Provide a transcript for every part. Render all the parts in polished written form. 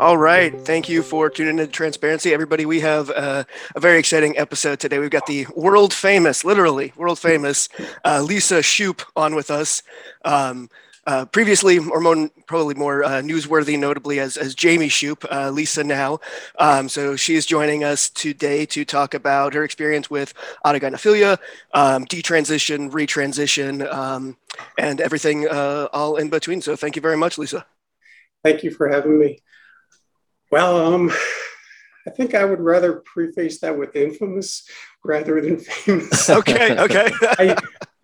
All right. Thank you for tuning in to Transparency, everybody. We have a very exciting episode today. We've got the world famous, literally world famous, Lisa Shupe on with us. Previously, or probably more newsworthy, notably as Jamie Shupe, Lisa now. So she is joining us today to talk about her experience with autogynephilia, detransition, retransition, and everything all in between. So thank you very much, Lisa. Thank you for having me. Well, I think I would rather preface that with infamous rather than famous. Okay.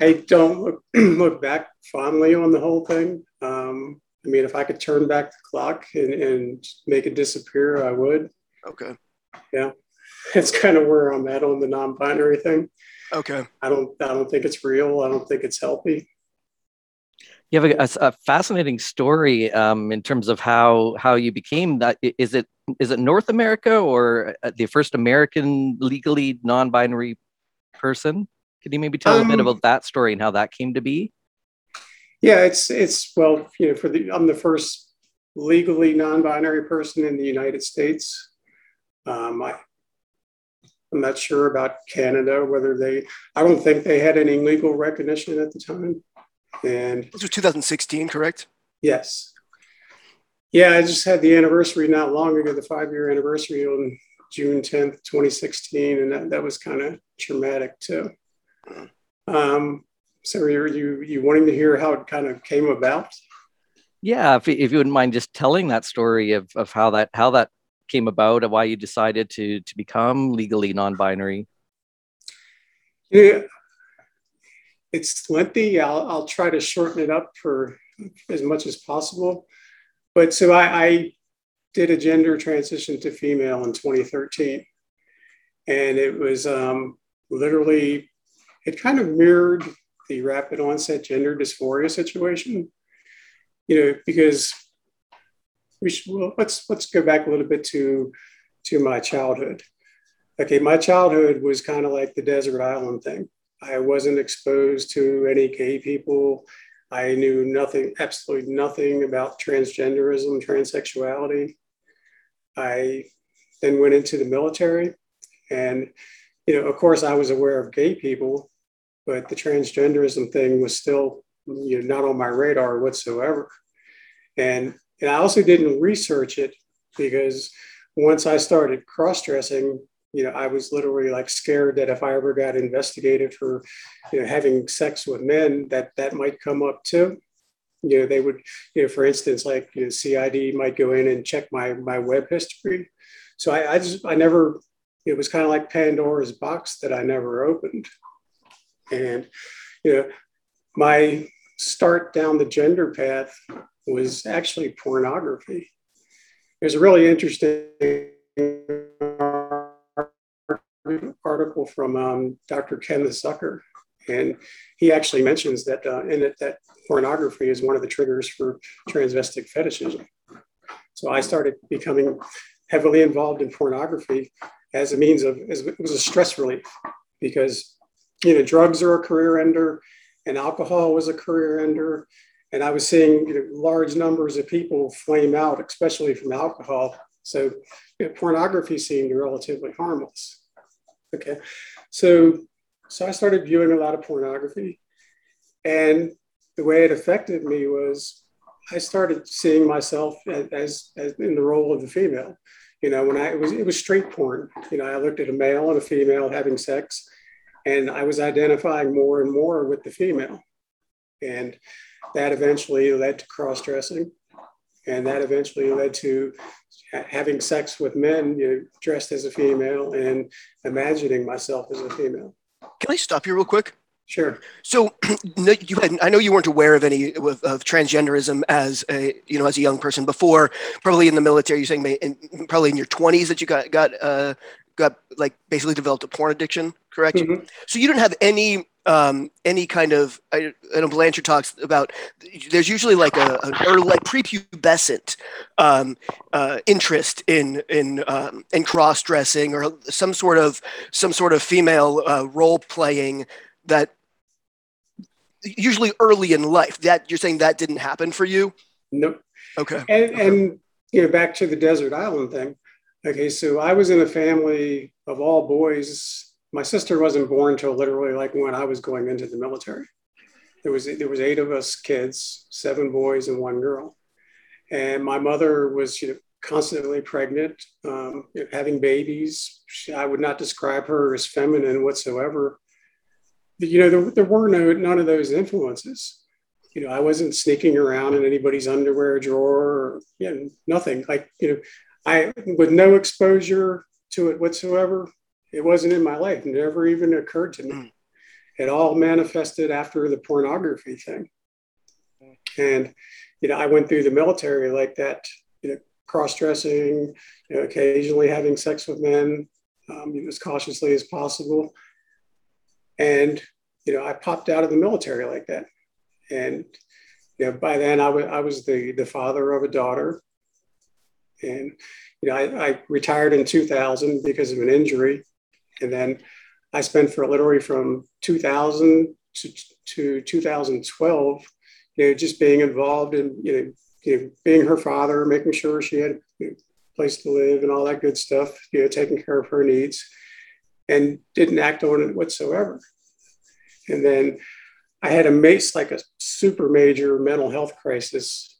I don't look back fondly on the whole thing. I mean, if I could turn back the clock and make it disappear, I would. Okay. Yeah. That's kind of where I'm at on the non-binary thing. Okay. I don't think it's real. I don't think it's healthy. You have a fascinating story in terms of how you became that. Is it North America or the first American legally non-binary person? Could you maybe tell a bit about that story and how that came to be? Yeah, it's well, you know, I'm the first legally non-binary person in the United States. I'm not sure about Canada, I don't think they had any legal recognition at the time. And this was 2016, correct? Yes. Yeah, I just had the anniversary not long ago, the 5-year anniversary on June 10th, 2016. And that was kind of traumatic too. So are you wanting to hear how it kind of came about? Yeah, if you wouldn't mind just telling that story of how that came about and why you decided to become legally non-binary. Yeah. It's lengthy. I'll try to shorten it up for as much as possible. But so I did a gender transition to female in 2013. And it was literally, it kind of mirrored the rapid onset gender dysphoria situation. You know, because let's go back a little bit to my childhood. Okay, my childhood was kind of like the desert island thing. I wasn't exposed to any gay people. I knew nothing, absolutely nothing about transgenderism, transsexuality. I then went into the military. And, you know, of course, I was aware of gay people, but the transgenderism thing was still, you know, not on my radar whatsoever. And I also didn't research it because once I started cross-dressing, you know, I was literally like scared that if I ever got investigated for, you know, having sex with men, that might come up too. You know, they would, you know, for instance, like, you know, CID might go in and check my web history. So I never, it was kind of like Pandora's box that I never opened. And, you know, my start down the gender path was actually pornography. There's a really interesting article from Dr. Kenneth Zucker, and he actually mentions that in it that pornography is one of the triggers for transvestic fetishism. So I started becoming heavily involved in pornography as a means of, it was a stress relief because, you know, drugs are a career ender and alcohol was a career ender. And I was seeing, you know, large numbers of people flame out, especially from alcohol. So, you know, pornography seemed relatively harmless. Okay, so I started viewing a lot of pornography, and the way it affected me was I started seeing myself as in the role of the female. You know, when it was straight porn. You know, I looked at a male and a female having sex, and I was identifying more and more with the female, and that eventually led to cross-dressing, and that eventually led to having sex with men, you know, dressed as a female and imagining myself as a female. Can I stop you real quick? Sure. So you had, I know you weren't aware of any of transgenderism as a, you know, as a young person before, probably in the military, you're saying probably in your 20s that you got like basically developed a porn addiction, correct? Mm-hmm. So you didn't have any kind of, I know Blanchard talks about, there's usually like an early prepubescent interest in cross-dressing or some sort of female role playing that usually early in life. That you're saying that didn't happen for you? No. Okay. And you know, back to the desert island thing. Okay, so I was in a family of all boys. My sister wasn't born till literally like when I was going into the military. There was 8 of us kids, 7 boys and 1 girl. And my mother was, you know, constantly pregnant, having babies. I would not describe her as feminine whatsoever. You know, there were none of those influences. You know, I wasn't sneaking around in anybody's underwear drawer or, you know, nothing. Like, you know, with no exposure to it whatsoever, it wasn't in my life. It never even occurred to me. It all manifested after the pornography thing. And, you know, I went through the military like that, you know, cross-dressing, you know, occasionally having sex with men, as cautiously as possible. And, you know, I popped out of the military like that. And, you know, by then I was the father of a daughter. And, you know, I retired in 2000 because of an injury. And then I spent for literally from 2000 to 2012, you know, just being involved in, you know, being her father, making sure she had a place to live and all that good stuff, you know, taking care of her needs, and didn't act on it whatsoever. And then I had a super major mental health crisis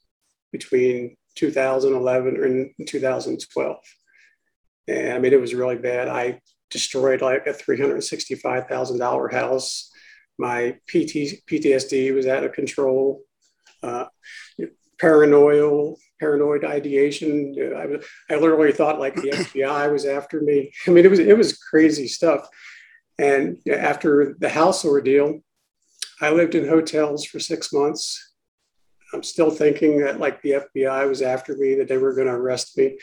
between 2011 and 2012. And I mean, it was really bad. I destroyed like a $365,000 house. My PTSD was out of control. Paranoid ideation. I literally thought like the FBI was after me. I mean, it was crazy stuff. And after the house ordeal, I lived in hotels for 6 months. I'm still thinking that like the FBI was after me, that they were going to arrest me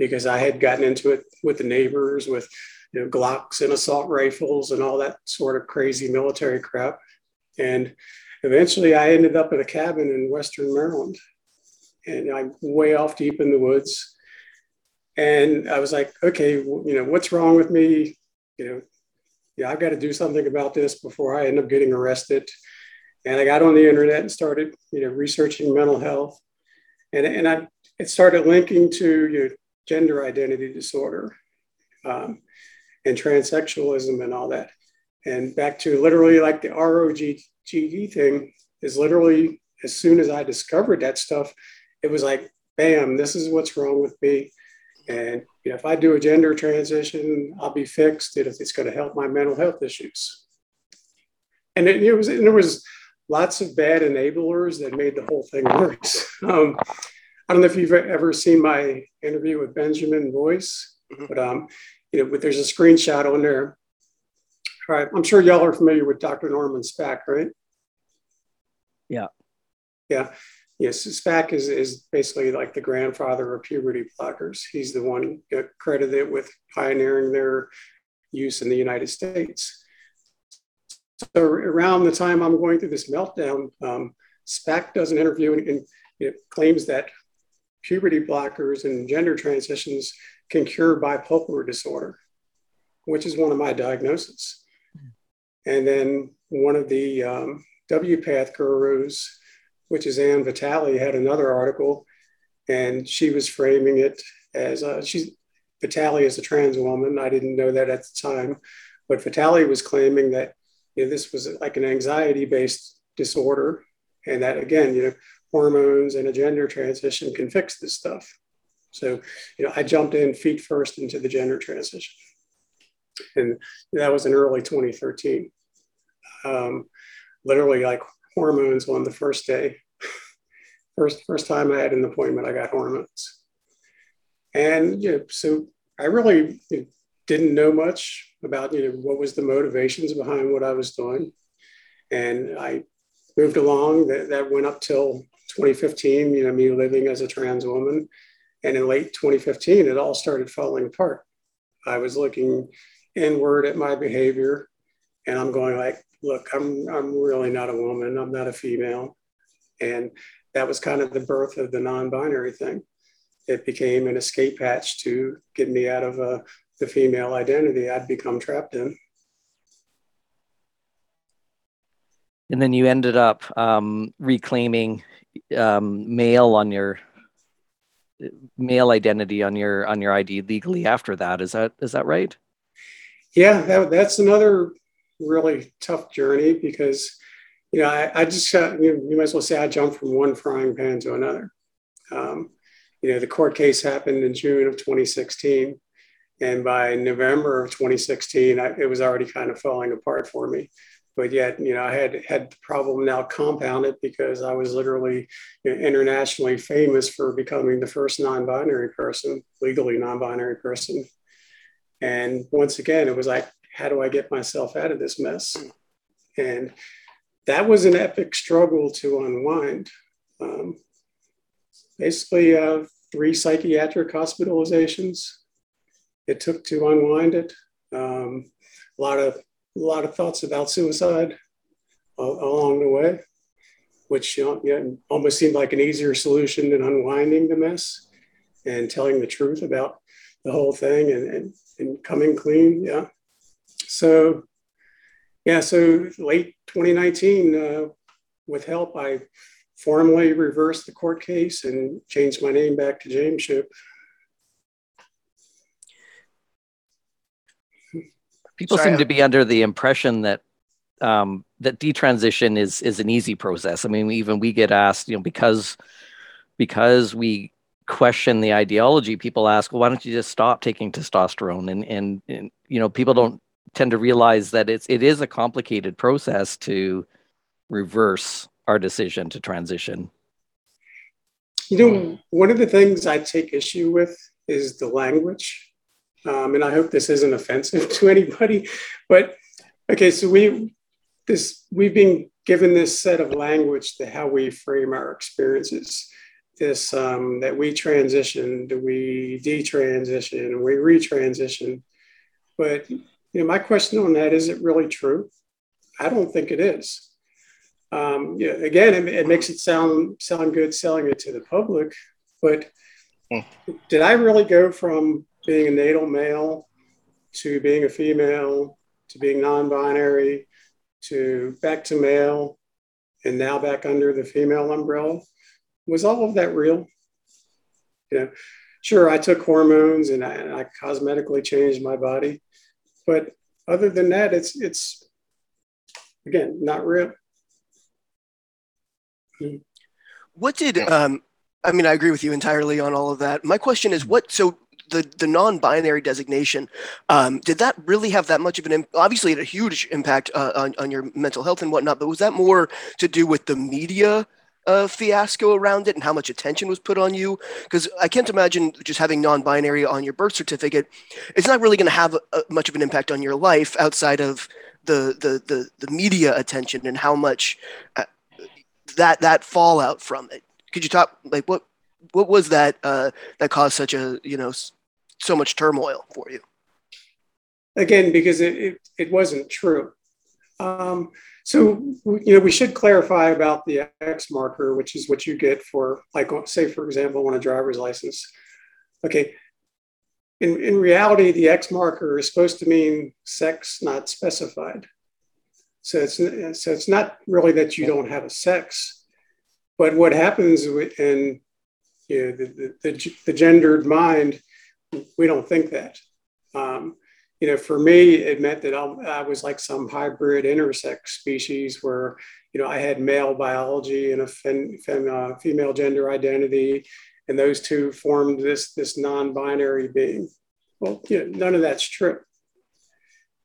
because I had gotten into it with the neighbors, with, you know, Glocks and assault rifles and all that sort of crazy military crap. And eventually I ended up in a cabin in Western Maryland, and I'm way off deep in the woods. And I was like, okay, you know, what's wrong with me? You know, yeah, I've got to do something about this before I end up getting arrested. And I got on the internet and started, you know, researching mental health, and it started linking to, you know, gender identity disorder, and transsexualism and all that. And back to literally like the ROGD thing is literally, as soon as I discovered that stuff, it was like, bam, this is what's wrong with me. And, you know, if I do a gender transition, I'll be fixed if it's going to help my mental health issues. And there was lots of bad enablers that made the whole thing worse. I don't know if you've ever seen my interview with Benjamin Boyce, but you know, but there's a screenshot on there. All right, I'm sure y'all are familiar with Dr. Norman Spack, right? Yeah. Yes, Spack is basically like the grandfather of puberty blockers. He's the one credited with pioneering their use in the United States. So around the time I'm going through this meltdown, Spack does an interview and it claims that puberty blockers and gender transitions can cure bipolar disorder, which is one of my diagnoses. And then one of the WPATH gurus, which is Ann Vitale, had another article, and she was framing it as Vitale is a trans woman. I didn't know that at the time, but Vitale was claiming that, you know, this was like an anxiety-based disorder, and that, again, you know, hormones and a gender transition can fix this stuff. So, you know, I jumped in feet first into the gender transition, and that was in early 2013. Literally, like hormones on the first day. First time I had an appointment, I got hormones, and, you know, so I really, you know, didn't know much about, you know, what was the motivations behind what I was doing. And I moved along. That went up till 2015, you know, me living as a trans woman. And in late 2015, it all started falling apart. I was looking inward at my behavior, and I'm going like, look, I'm really not a woman. I'm not a female. And that was kind of the birth of the non-binary thing. It became an escape hatch to get me out of the female identity I'd become trapped in. And then you ended up reclaiming male identity on your ID legally after that. Is that right? Yeah, that's another really tough journey because, you know, I just got, you might as well say I jumped from one frying pan to another. You know, the court case happened in June of 2016. And by November of 2016, it was already kind of falling apart for me. But yet, you know, I had the problem now compounded because I was literally, you know, internationally famous for becoming the first non-binary person, legally non-binary person. And once again, it was like, how do I get myself out of this mess? And that was an epic struggle to unwind. Basically, 3 psychiatric hospitalizations it took to unwind it. A lot of thoughts about suicide along the way, which, you know, almost seemed like an easier solution than unwinding the mess and telling the truth about the whole thing and coming clean. Yeah. So late 2019, with help, I formally reversed the court case and changed my name back to Jamie Shupe. People seem to be under the impression that that detransition is an easy process. I mean, even we get asked, you know, because we question the ideology, people ask, well, why don't you just stop taking testosterone? And you know, people don't tend to realize that it is a complicated process to reverse our decision to transition. You know, one of the things I take issue with is the language. And I hope this isn't offensive to anybody, but okay, so we've been given this set of language to how we frame our experiences. This that we transitioned, we detransition, we retransition. But you know, my question on that is it really true? I don't think it is. You know, again, it makes it sound good selling it to the public, but did I really go from being a natal male, to being a female, to being non-binary, to back to male, and now back under the female umbrella? Was all of that real? You know, sure, I took hormones and I cosmetically changed my body, but other than that, it's again, not real. What did, I mean, I agree with you entirely on all of that. My question is the non-binary designation, did that really have that much of an impact? Obviously, it had a huge impact on your mental health and whatnot, but was that more to do with the media fiasco around it and how much attention was put on you? Because I can't imagine just having non-binary on your birth certificate. It's not really going to have much of an impact on your life outside of the media attention and how much that fallout from it. Could you talk, like, what was that that caused such a, you know, so much turmoil for you? Again, because it wasn't true. So, you know, we should clarify about the X marker, which is what you get for, like, say, for example, on a driver's license. Okay. In reality, the X marker is supposed to mean sex not specified. So it's not really that you don't have a sex, but what happens in you know, the gendered mind, we don't think that. You know, for me, it meant that I was like some hybrid intersex species where, you know, I had male biology and a female gender identity, and those two formed this non-binary being. Well, you know, none of that's true.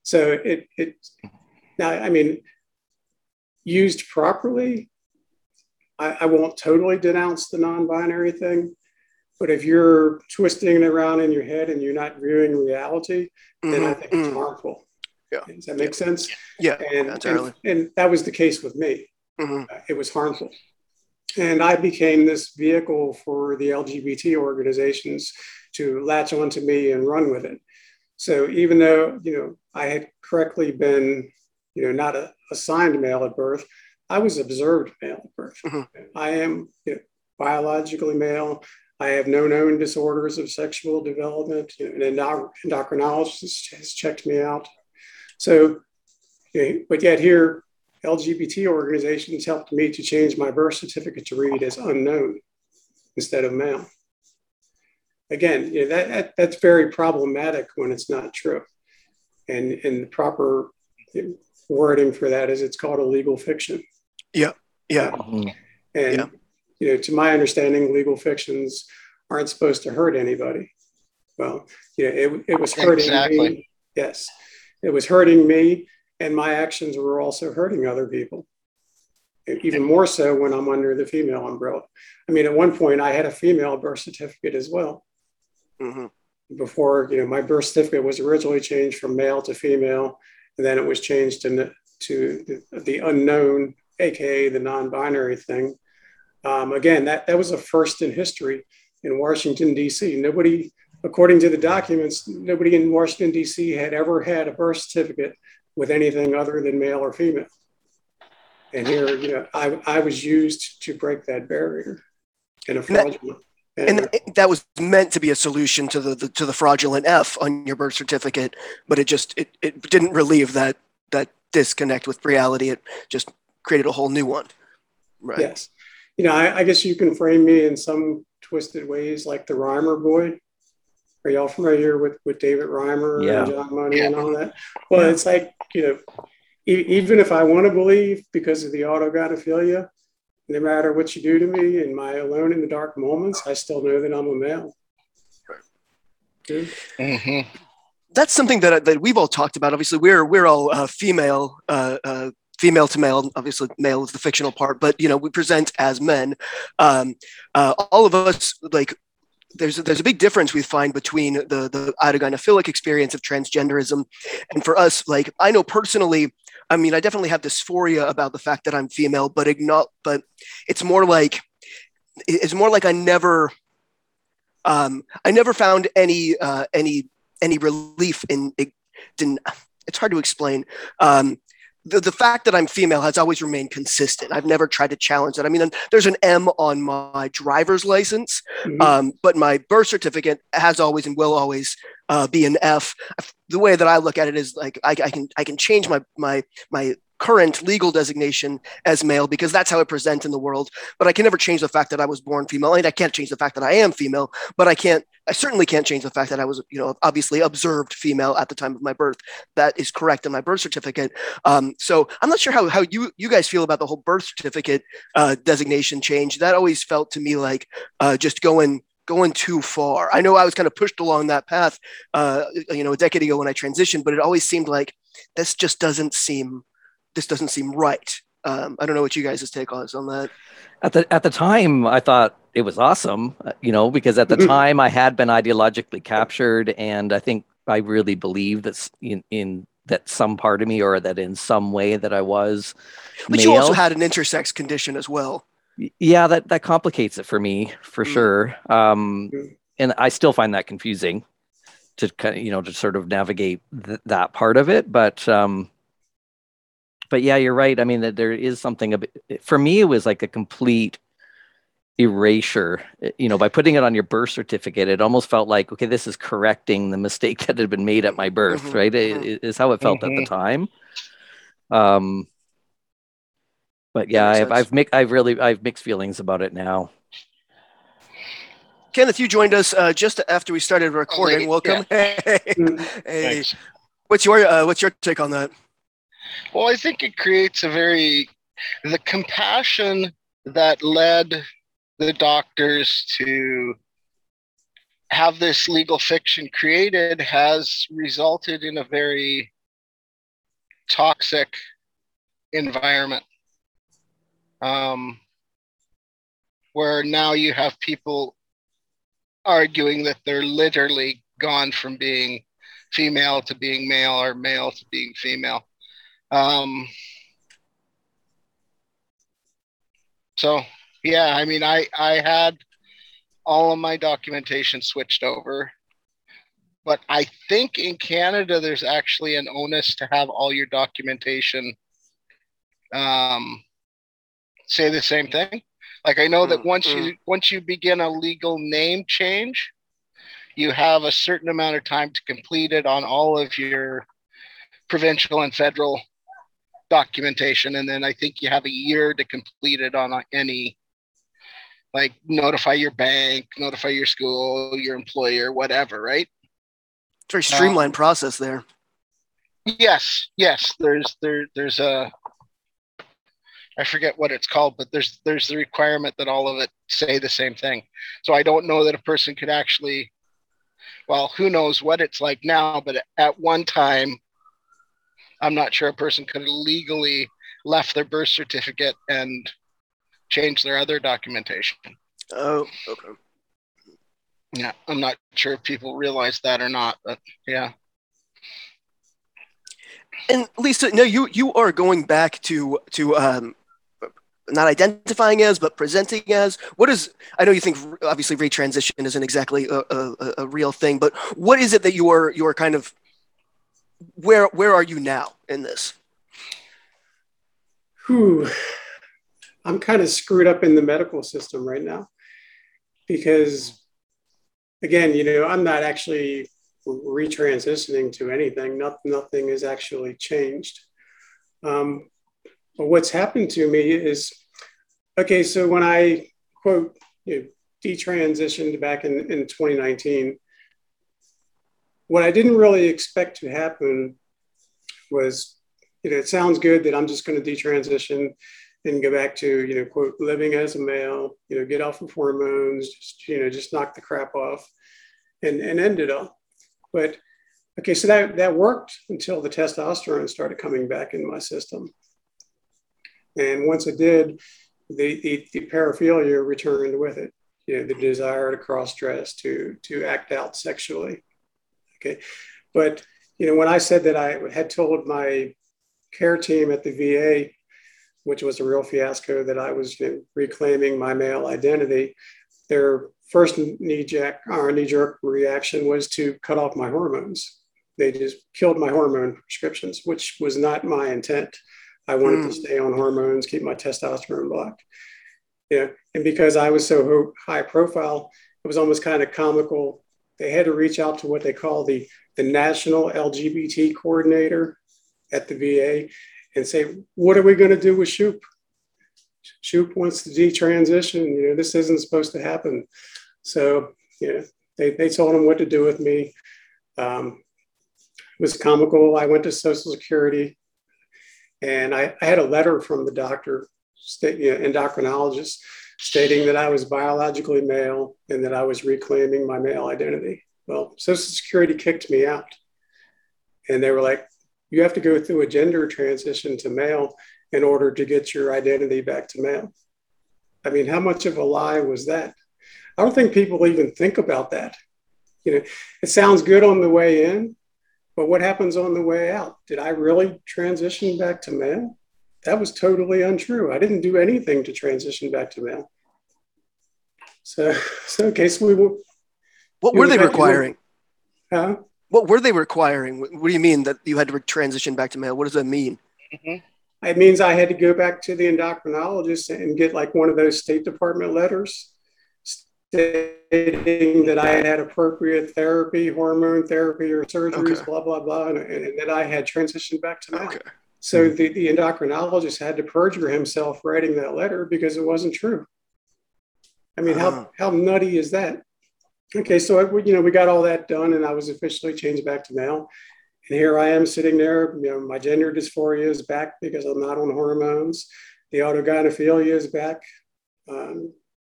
So it now, I mean, used properly, I won't totally denounce the non-binary thing, but if you're twisting it around in your head and you're not viewing reality, then I think it's harmful. Yeah. Does that make sense? Yeah. And that was the case with me. Mm-hmm. It was harmful. And I became this vehicle for the LGBT organizations to latch onto me and run with it. So even though, you know, I had correctly been, you know, not assigned male at birth, I was observed male at birth. Mm-hmm. I am, you know, biologically male. I have no known disorders of sexual development. You know, an endocrinologist has checked me out. So, you know, but yet here, LGBT organizations helped me to change my birth certificate to read as unknown instead of male. Again, you know, that's very problematic when it's not true. And the proper wording for that is it's called illegal fiction. Yeah, yeah. And, you know, to my understanding, legal fictions aren't supposed to hurt anybody. Well, you know, it was hurting me. Yes, it was hurting me. And my actions were also hurting other people, even more so when I'm under the female umbrella. I mean, at one point I had a female birth certificate as well. Mm-hmm. Before, you know, my birth certificate was originally changed from male to female, and then it was changed to the unknown, AKA the non-binary thing. Again, that was a first in history in Washington, D.C. Nobody, according to the documents, nobody in Washington, D.C. had ever had a birth certificate with anything other than male or female. And here, you know, I was used to break that barrier in a fraudulent manner. And that was meant to be a solution to the fraudulent F on your birth certificate, but it didn't relieve that disconnect with reality. It just created a whole new one. Right. Yes. You know, I guess you can frame me in some twisted ways, like the Reimer boy. Are y'all familiar with David Reimer and John Money and all that? Well, it's like, you know, even if I want to believe because of the autogynephilia, no matter what you do to me in my alone in the dark moments, I still know that I'm a male. Mm-hmm. That's something that we've all talked about. Obviously, we're all female to male, obviously male is the fictional part, but, you know, we present as men. All of us, like, there's a big difference we find between the autogynephilic experience of transgenderism. And for us, like, I know personally, I mean, I definitely have dysphoria about the fact that I'm female, but it's more like I never found any relief in it. It's hard to explain. The fact that I'm female has always remained consistent. I've never tried to challenge that. I mean, there's an M on my driver's license, mm-hmm. But my birth certificate has always and will always be an F. The way that I look at it is like I can change my current legal designation as male because that's how I present in the world. But I can never change the fact that I was born female, and I can't change the fact that I am female. But I certainly can't change the fact that I was, you know, obviously observed female at the time of my birth. That is correct in my birth certificate. So I'm not sure how you guys feel about the whole birth certificate designation change. That always felt to me like just going too far. I know I was kind of pushed along that path, you know, a decade ago when I transitioned, but it always seemed like this just doesn't seem right. I don't know what you guys' take is on that. At the time, I thought it was awesome, you know, because at the time I had been ideologically captured, and I think I really believed that in that some part of me, or that in some way that I was male. But you also had an intersex condition as well. Yeah, that complicates it for me, for sure. And I still find that confusing to kind of, you know, to sort of navigate that part of it, But yeah, you're right. I mean, that there is something for me, it was like a complete erasure, you know, by putting it on your birth certificate. It almost felt like, okay, this is correcting the mistake that had been made at my birth, mm-hmm. right? It is how it felt mm-hmm. at the time. But yeah, I've mixed feelings about it now. Kenneth, you joined us just after we started recording. Welcome. Yeah. Hey. What's your take on that? Well, I think it creates the compassion that led the doctors to have this legal fiction created has resulted in a very toxic environment, where now you have people arguing that they're literally gone from being female to being male or male to being female. So, yeah, I mean, I had all of my documentation switched over. But I think in Canada, there's actually an onus to have all your documentation say the same thing. Like, I know that once you begin a legal name change, you have a certain amount of time to complete it on all of your provincial and federal documentation. And then I think you have a year to complete it on any, like, notify your bank, notify your school, your employer, whatever, right? It's a very streamlined process there. Yes. There's a, I forget what it's called, but there's the requirement that all of it say the same thing. So I don't know that a person could actually, well, who knows what it's like now, but at one time, I'm not sure a person could legally left their birth certificate and change their other documentation. Oh, okay. Yeah, I'm not sure if people realize that or not, but yeah. And Lisa, no, you are going back to not identifying as, but presenting as. What is, I know you think obviously retransition isn't exactly a real thing, but what is it that you are kind of, where are you now in this? I'm kind of screwed up in the medical system right now, because again, you know, I'm not actually retransitioning to anything. Nothing has actually changed. But what's happened to me is, okay, so when I, quote, you know, detransitioned back in 2019, what I didn't really expect to happen was, you know, it sounds good that I'm just going to detransition and go back to, you know, quote, living as a male, you know, get off of hormones, just knock the crap off and end it all. But, okay, so that worked until the testosterone started coming back in my system. And once it did, the paraphilia returned with it, you know, the desire to cross-dress, to act out sexually. Okay. But, you know, when I said that I had told my care team at the VA, which was a real fiasco, that I was, you know, reclaiming my male identity, their first knee-jerk reaction was to cut off my hormones. They just killed my hormone prescriptions, which was not my intent. I wanted to stay on hormones, keep my testosterone blocked. Yeah. And because I was so high profile, it was almost kind of comical. They had to reach out to what they call the national LGBT coordinator at the VA and say, what are we going to do with Shupe? Shupe wants to detransition. You know, this isn't supposed to happen. So, you know, they told him what to do with me. It was comical. I went to Social Security and I had a letter from the doctor, endocrinologist, stating that I was biologically male and that I was reclaiming my male identity. Well, Social Security kicked me out. And they were like, you have to go through a gender transition to male in order to get your identity back to male. I mean, how much of a lie was that? I don't think people even think about that. You know, it sounds good on the way in, but what happens on the way out? Did I really transition back to male? That was totally untrue. I didn't do anything to transition back to male. So okay, so we will. What were they requiring? Huh? What were they requiring? What do you mean that you had to transition back to male? What does that mean? Mm-hmm. It means I had to go back to the endocrinologist and get like one of those State Department letters stating that I had appropriate therapy, hormone therapy or surgeries, okay, blah, blah, blah, and that I had transitioned back to male. Okay. So the endocrinologist had to perjure himself writing that letter because it wasn't true. I mean, how nutty is that? Okay, so, you know, we got all that done and I was officially changed back to male. And here I am sitting there, you know, my gender dysphoria is back because I'm not on hormones. The autogynephilia is back. You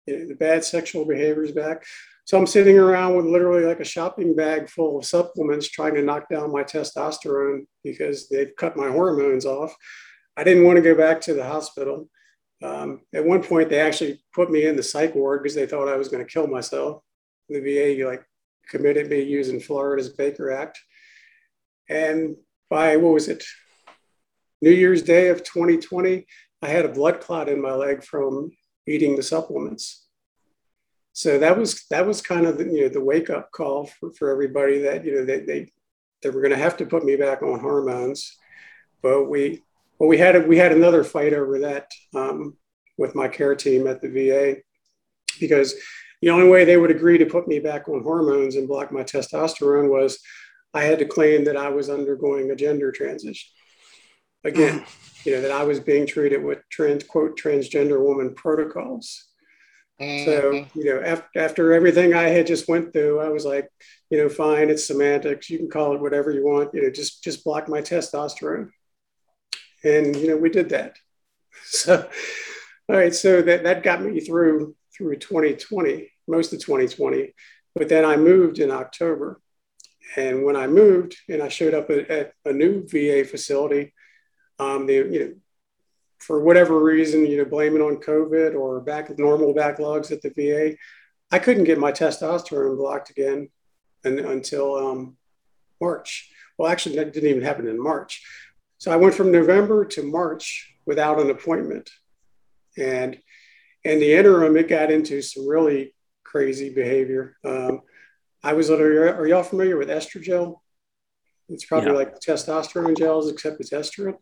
know, the bad sexual behavior is back. So I'm sitting around with literally like a shopping bag full of supplements trying to knock down my testosterone because they've cut my hormones off. I didn't want to go back to the hospital. At one point, they actually put me in the psych ward because they thought I was going to kill myself. The VA like committed me using Florida's Baker Act. And by, what was it, New Year's Day of 2020, I had a blood clot in my leg from eating the supplements. So that was kind of the wake up call for everybody that they were going to have to put me back on hormones, but we had another fight over that with my care team at the VA, because the only way they would agree to put me back on hormones and block my testosterone was I had to claim that I was undergoing a gender transition. Again, that I was being treated with transgender woman protocols. So, after everything I had just went through, I was like, fine, it's semantics. You can call it whatever you want, just block my testosterone. And, we did that. So, all right. So that got me through 2020, most of 2020. But then I moved in October. And when I moved and I showed up at a new VA facility, for whatever reason, blame it on COVID or normal backlogs at the VA, I couldn't get my testosterone blocked again until March. Well, actually, that didn't even happen in March. So I went from November to March without an appointment. And in the interim, it got into some really crazy behavior. Are y'all familiar with Estrogel? It's probably like testosterone gels, except it's estrogen.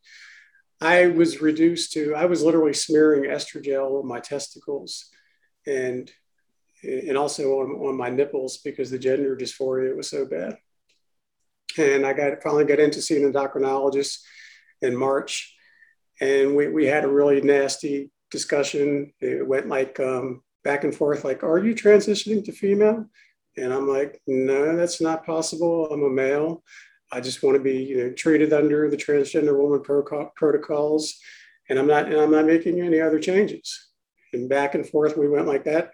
I was literally smearing Estrogel on my testicles and also on my nipples because the gender dysphoria was so bad. And I finally got into seeing an endocrinologist in March. And we had a really nasty discussion. It went like back and forth, like, are you transitioning to female? And I'm like, no, that's not possible. I'm a male. I just want to be, treated under the transgender woman protocols, and I'm not making any other changes. And back and forth, we went like that.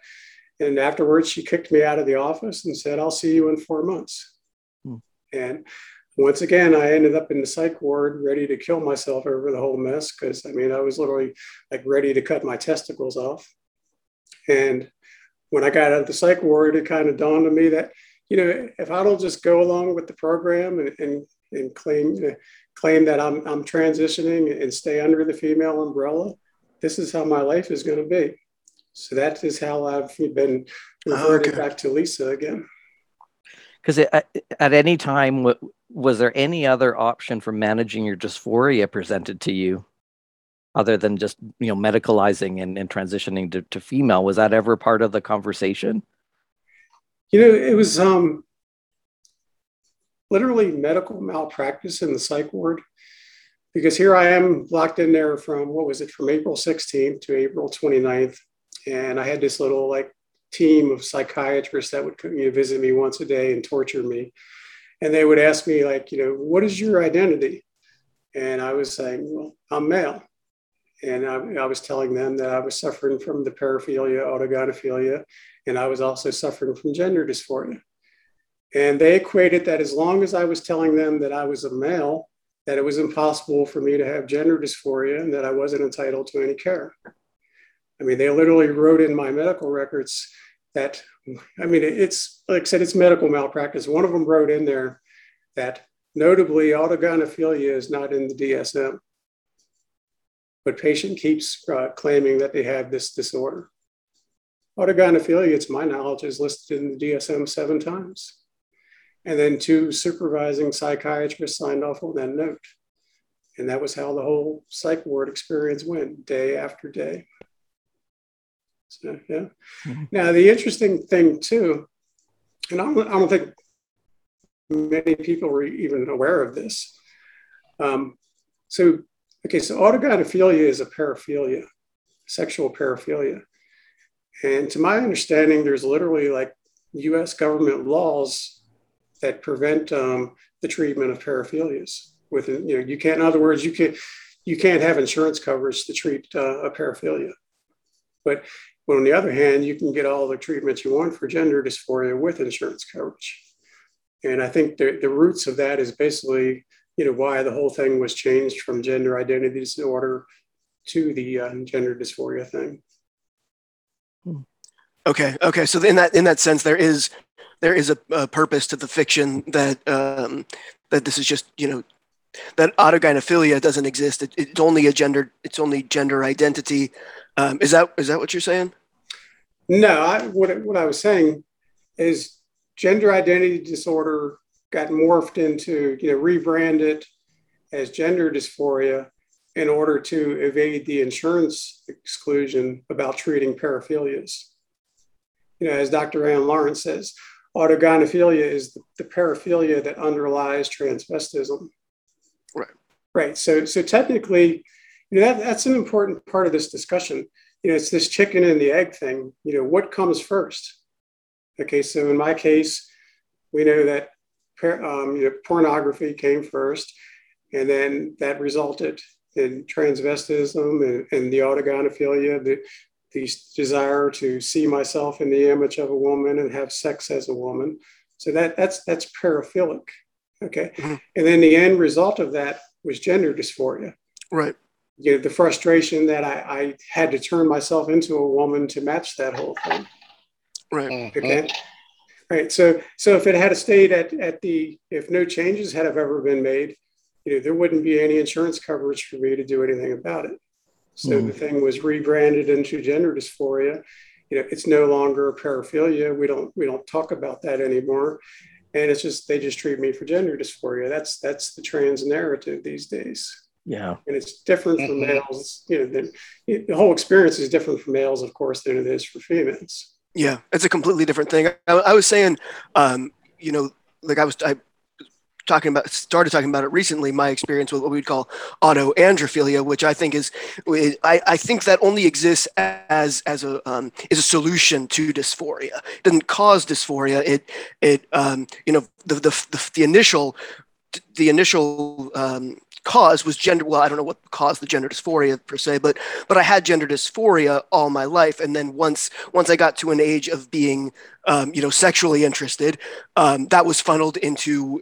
And afterwards, she kicked me out of the office and said, "I'll see you in 4 months." And once again, I ended up in the psych ward, ready to kill myself over the whole mess because I was literally like ready to cut my testicles off. And when I got out of the psych ward, it kind of dawned on me that, if I don't just go along with the program and claim that I'm transitioning and stay under the female umbrella, this is how my life is going to be. So that is how I've been reverted back to Lisa again. Because at any time, was there any other option for managing your dysphoria presented to you, other than just medicalizing and transitioning to female? Was that ever part of the conversation? It was literally medical malpractice in the psych ward, because here I am locked in there from April 16th to April 29th. And I had this little team of psychiatrists that would visit me once a day and torture me. And they would ask me what is your identity? And I was saying, well, I'm male. And I was telling them that I was suffering from the paraphilia, autogynephilia, and I was also suffering from gender dysphoria. And they equated that as long as I was telling them that I was a male, that it was impossible for me to have gender dysphoria and that I wasn't entitled to any care. They literally wrote in my medical records that, it's, like I said, it's medical malpractice. One of them wrote in there that notably autogynephilia is not in the DSM. But patient keeps claiming that they have this disorder. Autogynephilia, to my knowledge, is listed in the DSM 7 times. And then 2 supervising psychiatrists signed off on that note. And that was how the whole psych ward experience went, day after day. So, yeah. Now, the interesting thing, too, and I don't think many people were even aware of this. So autogynephilia is a paraphilia, sexual paraphilia. And to my understanding, there's literally US government laws that prevent the treatment of paraphilias. You can't have insurance coverage to treat a paraphilia. But on the other hand, you can get all the treatments you want for gender dysphoria with insurance coverage. And I think the roots of that is basically why the whole thing was changed from gender identity disorder to the gender dysphoria thing. Okay. So in that sense, there is a purpose to the fiction that that this is just, you know, that autogynephilia doesn't exist. It's only a gender. It's only gender identity. Is that what you're saying? No. What I was saying is gender identity disorder got morphed into, you know, rebranded as gender dysphoria in order to evade the insurance exclusion about treating paraphilias. You know, as Dr. Anne Lawrence says, autogynephilia is the paraphilia that underlies transvestism. Right. So technically, you know, that's an important part of this discussion. You know, it's this chicken and the egg thing. You know, what comes first? Okay. So in my case, we know that pornography came first, and then that resulted in transvestism and the autogynephilia, the desire to see myself in the image of a woman and have sex as a woman. So that's paraphilic. Okay. Mm-hmm. And then the end result of that was gender dysphoria. Right. You know, the frustration that I had to turn myself into a woman to match that whole thing. Right. Okay. Mm-hmm. Right. So if it had stayed if no changes had ever been made, you know, there wouldn't be any insurance coverage for me to do anything about it. So The thing was rebranded into gender dysphoria. You know, it's no longer a paraphilia. We don't talk about that anymore. And it's just, they just treat me for gender dysphoria. That's the trans narrative these days. Yeah. And it's different for males. You know, the whole experience is different for males, of course, than it is for females. Yeah. It's a completely different thing. I was saying, you know, like I started talking about it recently, my experience with what we'd call autoandrophilia, which I think is, I think that only exists as a solution to dysphoria. It doesn't cause dysphoria. The initial cause was gender. Well, I don't know what caused the gender dysphoria per se, but I had gender dysphoria all my life. And then once I got to an age of being, sexually interested, that was funneled into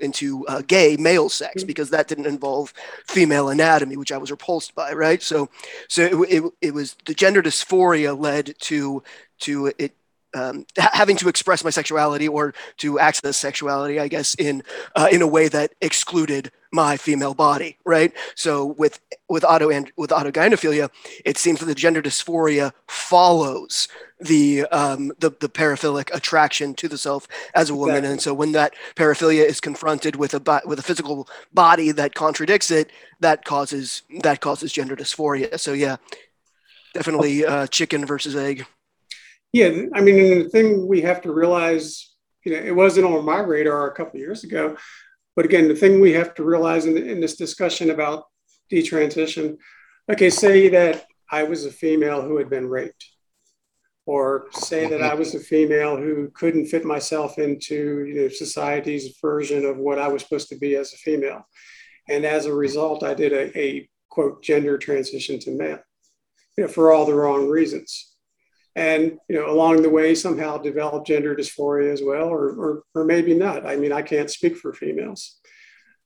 gay male sex, because that didn't involve female anatomy, which I was repulsed by. Right. So it was the gender dysphoria led to it. Having to express my sexuality or to access sexuality, I guess, in a way that excluded my female body, right? So with autogynephilia, it seems that the gender dysphoria follows the paraphilic attraction to the self as a woman, exactly. And so when that paraphilia is confronted with a physical body that contradicts it, that causes gender dysphoria. So yeah, definitely chicken versus egg. Yeah, I mean, and the thing we have to realize, you know, it wasn't on my radar a couple of years ago, but again, the thing we have to realize in this discussion about detransition, okay, say that I was a female who had been raped, or say that I was a female who couldn't fit myself into, you know, society's version of what I was supposed to be as a female. And as a result, I did a quote, gender transition to male, you know, for all the wrong reasons. And, you know, along the way, somehow develop gender dysphoria as well, or maybe not. I mean, I can't speak for females.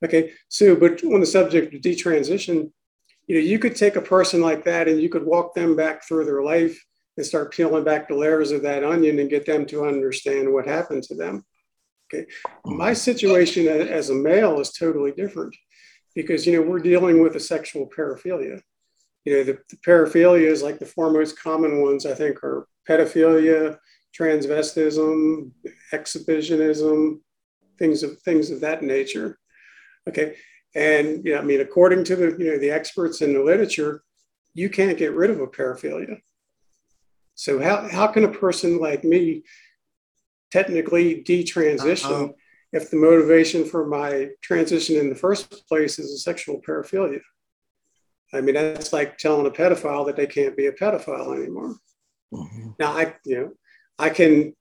Okay. So, but on the subject of detransition, you know, you could take a person like that and you could walk them back through their life and start peeling back the layers of that onion and get them to understand what happened to them. Okay. My situation as a male is totally different because, you know, we're dealing with a sexual paraphilia. You know, the paraphilias, like the four most common ones, I think, are pedophilia, transvestism, exhibitionism, things of that nature. Okay. And, you know, I mean, according to the experts in the literature, you can't get rid of a paraphilia. So how can a person like me technically detransition if the motivation for my transition in the first place is a sexual paraphilia? I mean, that's like telling a pedophile that they can't be a pedophile anymore. Mm-hmm. Now, I can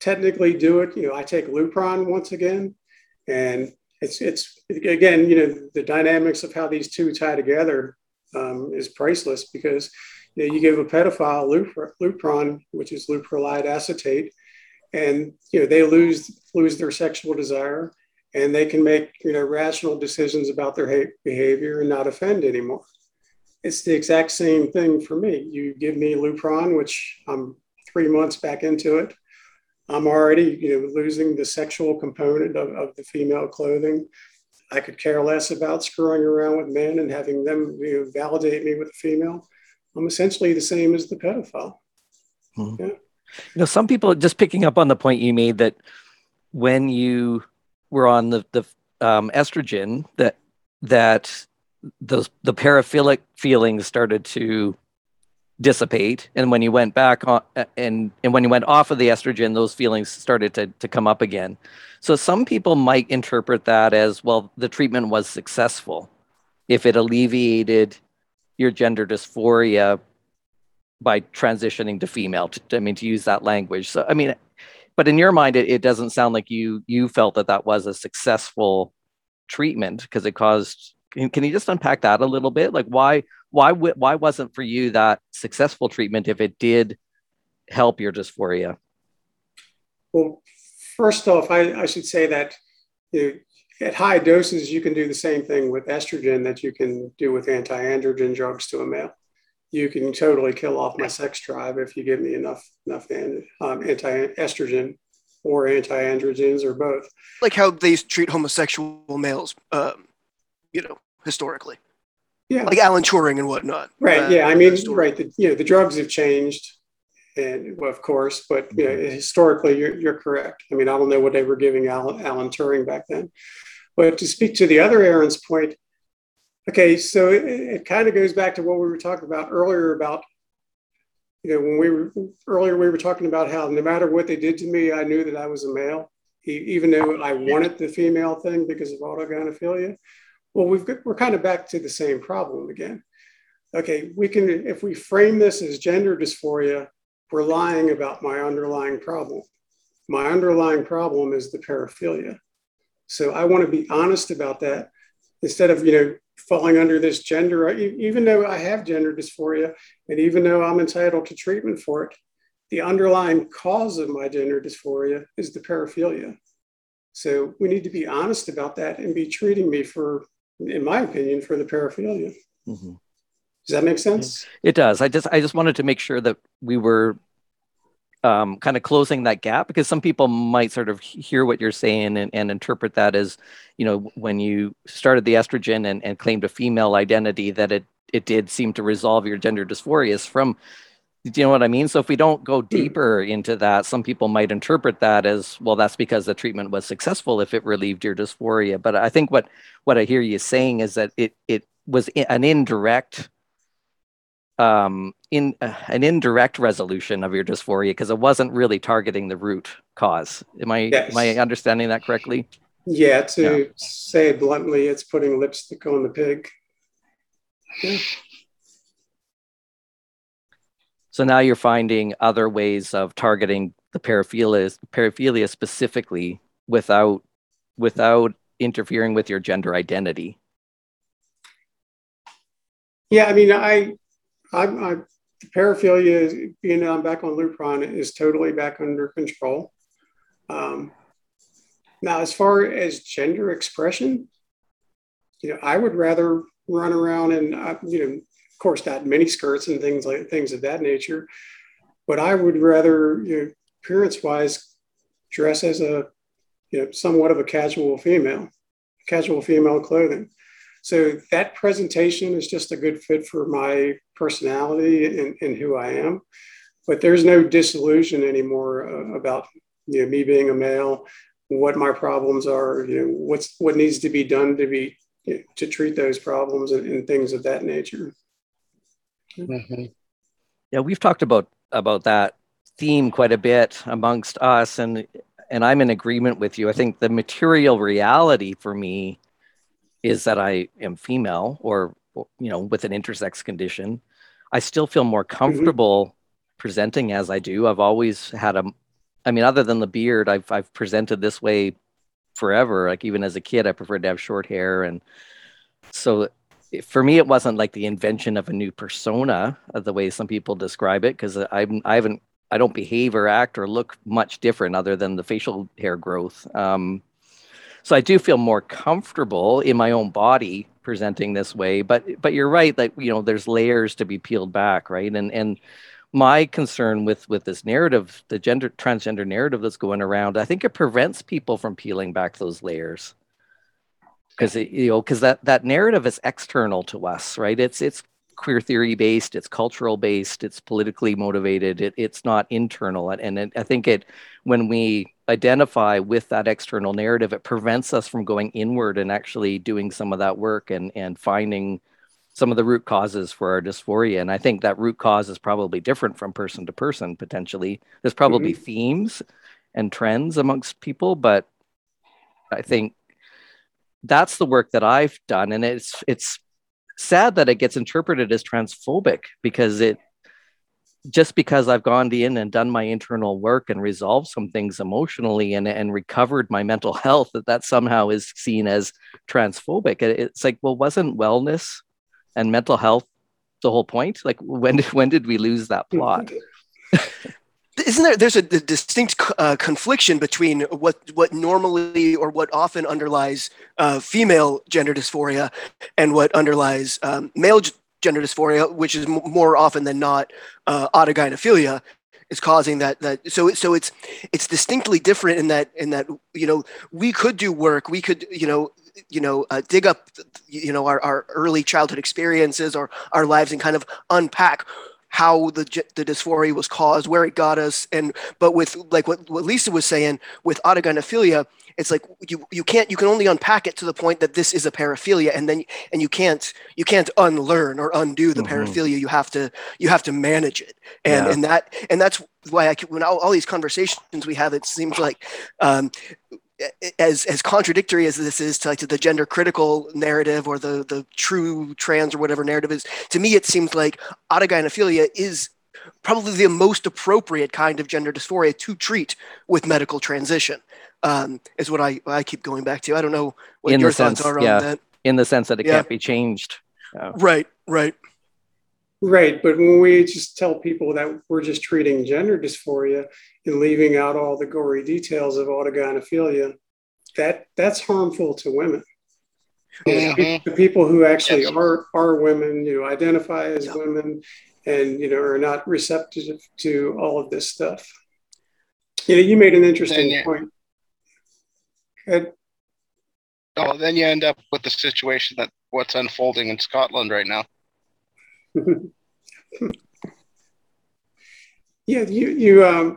technically do it. You know, I take Lupron once again, and it's again, you know, the dynamics of how these two tie together is priceless because, you know, you give a pedophile Lupron, which is luprolide acetate, and, you know, they lose their sexual desire, and they can make, you know, rational decisions about their behavior and not offend anymore. It's the exact same thing for me. You give me Lupron, which I'm 3 months back into it, I'm already losing the sexual component of the female clothing. I could care less about screwing around with men and having them validate me with a female. I'm essentially the same as the pedophile. Mm-hmm. Yeah. Some people, just picking up on the point you made that when you were on the estrogen, that the paraphilic feelings started to dissipate, and when you went back on and when you went off of the estrogen, those feelings started to come up again. So some people might interpret that as, well, the treatment was successful if it alleviated your gender dysphoria by transitioning to female, to use that language. So but in your mind, it doesn't sound like you felt that was a successful treatment because it caused. Can you just unpack that a little bit? Like, why wasn't for you that successful treatment if it did help your dysphoria? Well, first off, I should say that at high doses, you can do the same thing with estrogen that you can do with anti-androgen drugs to a male. You can totally kill off my sex drive if you give me enough anti-estrogen or anti-androgens or both. Like how they treat homosexual males, historically. Yeah. Like Alan Turing and whatnot. Right. Yeah. Right. The drugs have changed, and well, of course, but historically, you're correct. I don't know what they were giving Alan Turing back then. But to speak to the other Aaron's point, okay, so it kind of goes back to what we were talking about earlier about, we were talking about how no matter what they did to me, I knew that I was a male, even though I wanted the female thing because of autogynephilia. Well, we're kind of back to the same problem again. Okay, if we frame this as gender dysphoria, we're lying about my underlying problem. My underlying problem is the paraphilia. So I want to be honest about that instead of, falling under this gender, even though I have gender dysphoria, and even though I'm entitled to treatment for it, the underlying cause of my gender dysphoria is the paraphilia. So we need to be honest about that and be treating me for, in my opinion, for the paraphilia. Mm-hmm. Does that make sense? It does. I just wanted to make sure that we were kind of closing that gap, because some people might sort of hear what you're saying and interpret that as, when you started the estrogen and claimed a female identity, that it did seem to resolve your gender dysphoria from, do you know what I mean? So if we don't go deeper into that, some people might interpret that as, well, that's because the treatment was successful if it relieved your dysphoria. But I think what I hear you saying is that it was an indirect an indirect resolution of your dysphoria, because it wasn't really targeting the root cause. Am I understanding that correctly? Yeah. Say bluntly, it's putting lipstick on the pig. Yeah. So now you're finding other ways of targeting the paraphilia specifically without interfering with your gender identity. Yeah. The paraphilia, being that I'm back on Lupron, is totally back under control. Now, as far as gender expression, I would rather run around and, of course, not mini skirts and things of that nature, but I would rather, appearance-wise, dress as a, somewhat of a casual female clothing. So that presentation is just a good fit for my personality and who I am. But there's no disillusion anymore about me being a male, what my problems are, what needs to be done to treat those problems and things of that nature. Mm-hmm. Yeah, we've talked about that theme quite a bit amongst us, and I'm in agreement with you. I think the material reality for me is that I am female or, with an intersex condition. I still feel more comfortable presenting as I do. I've always had other than the beard, I've presented this way forever. Like even as a kid, I preferred to have short hair. And so for me, it wasn't like the invention of a new persona the way some people describe it. Cause I don't behave or act or look much different other than the facial hair growth. So I do feel more comfortable in my own body presenting this way, but you're right that there's layers to be peeled back, right? And my concern with this narrative, the gender transgender narrative that's going around, I think it prevents people from peeling back those layers. Because that narrative is external to us, right? It's queer theory based, it's cultural based, it's politically motivated. It's not internal, and I think when we identify with that external narrative, it prevents us from going inward and actually doing some of that work and finding some of the root causes for our dysphoria. And I think that root cause is probably different from person to person, potentially. There's probably themes and trends amongst people, but I think that's the work that I've done. And it's sad that it gets interpreted as transphobic, because it just because I've gone in and done my internal work and resolved some things emotionally and recovered my mental health, that somehow is seen as transphobic. It's like, well, wasn't wellness and mental health the whole point? Like, when did we lose that plot? Isn't there's a distinct confliction between what normally or what often underlies female gender dysphoria and what underlies male gender dysphoria, which is more often than not autogynephilia is causing that. So it's distinctly different in that, you know, we could do work, we could, dig up, our early childhood experiences or our lives and kind of unpack how the dysphoria was caused, where it got us, but with like what Lisa was saying with autogynephilia, it's like you can only unpack it to the point that this is a paraphilia, and you can't unlearn or undo the paraphilia. You have to manage it, and that's why when all these conversations we have, it seems like. As contradictory as this is to the gender critical narrative or the true trans or whatever narrative is, to me it seems like autogynephilia is probably the most appropriate kind of gender dysphoria to treat with medical transition, is what I keep going back to. I don't know what your thoughts are on that. In the sense that it can't be changed. Right, but when we just tell people that we're just treating gender dysphoria and leaving out all the gory details of autogynephilia, that's harmful to women. Mm-hmm. The people who actually are women, identify as women, and are not receptive to all of this stuff. You made an interesting point. Good. Oh, then you end up with the situation that what's unfolding in Scotland right now. You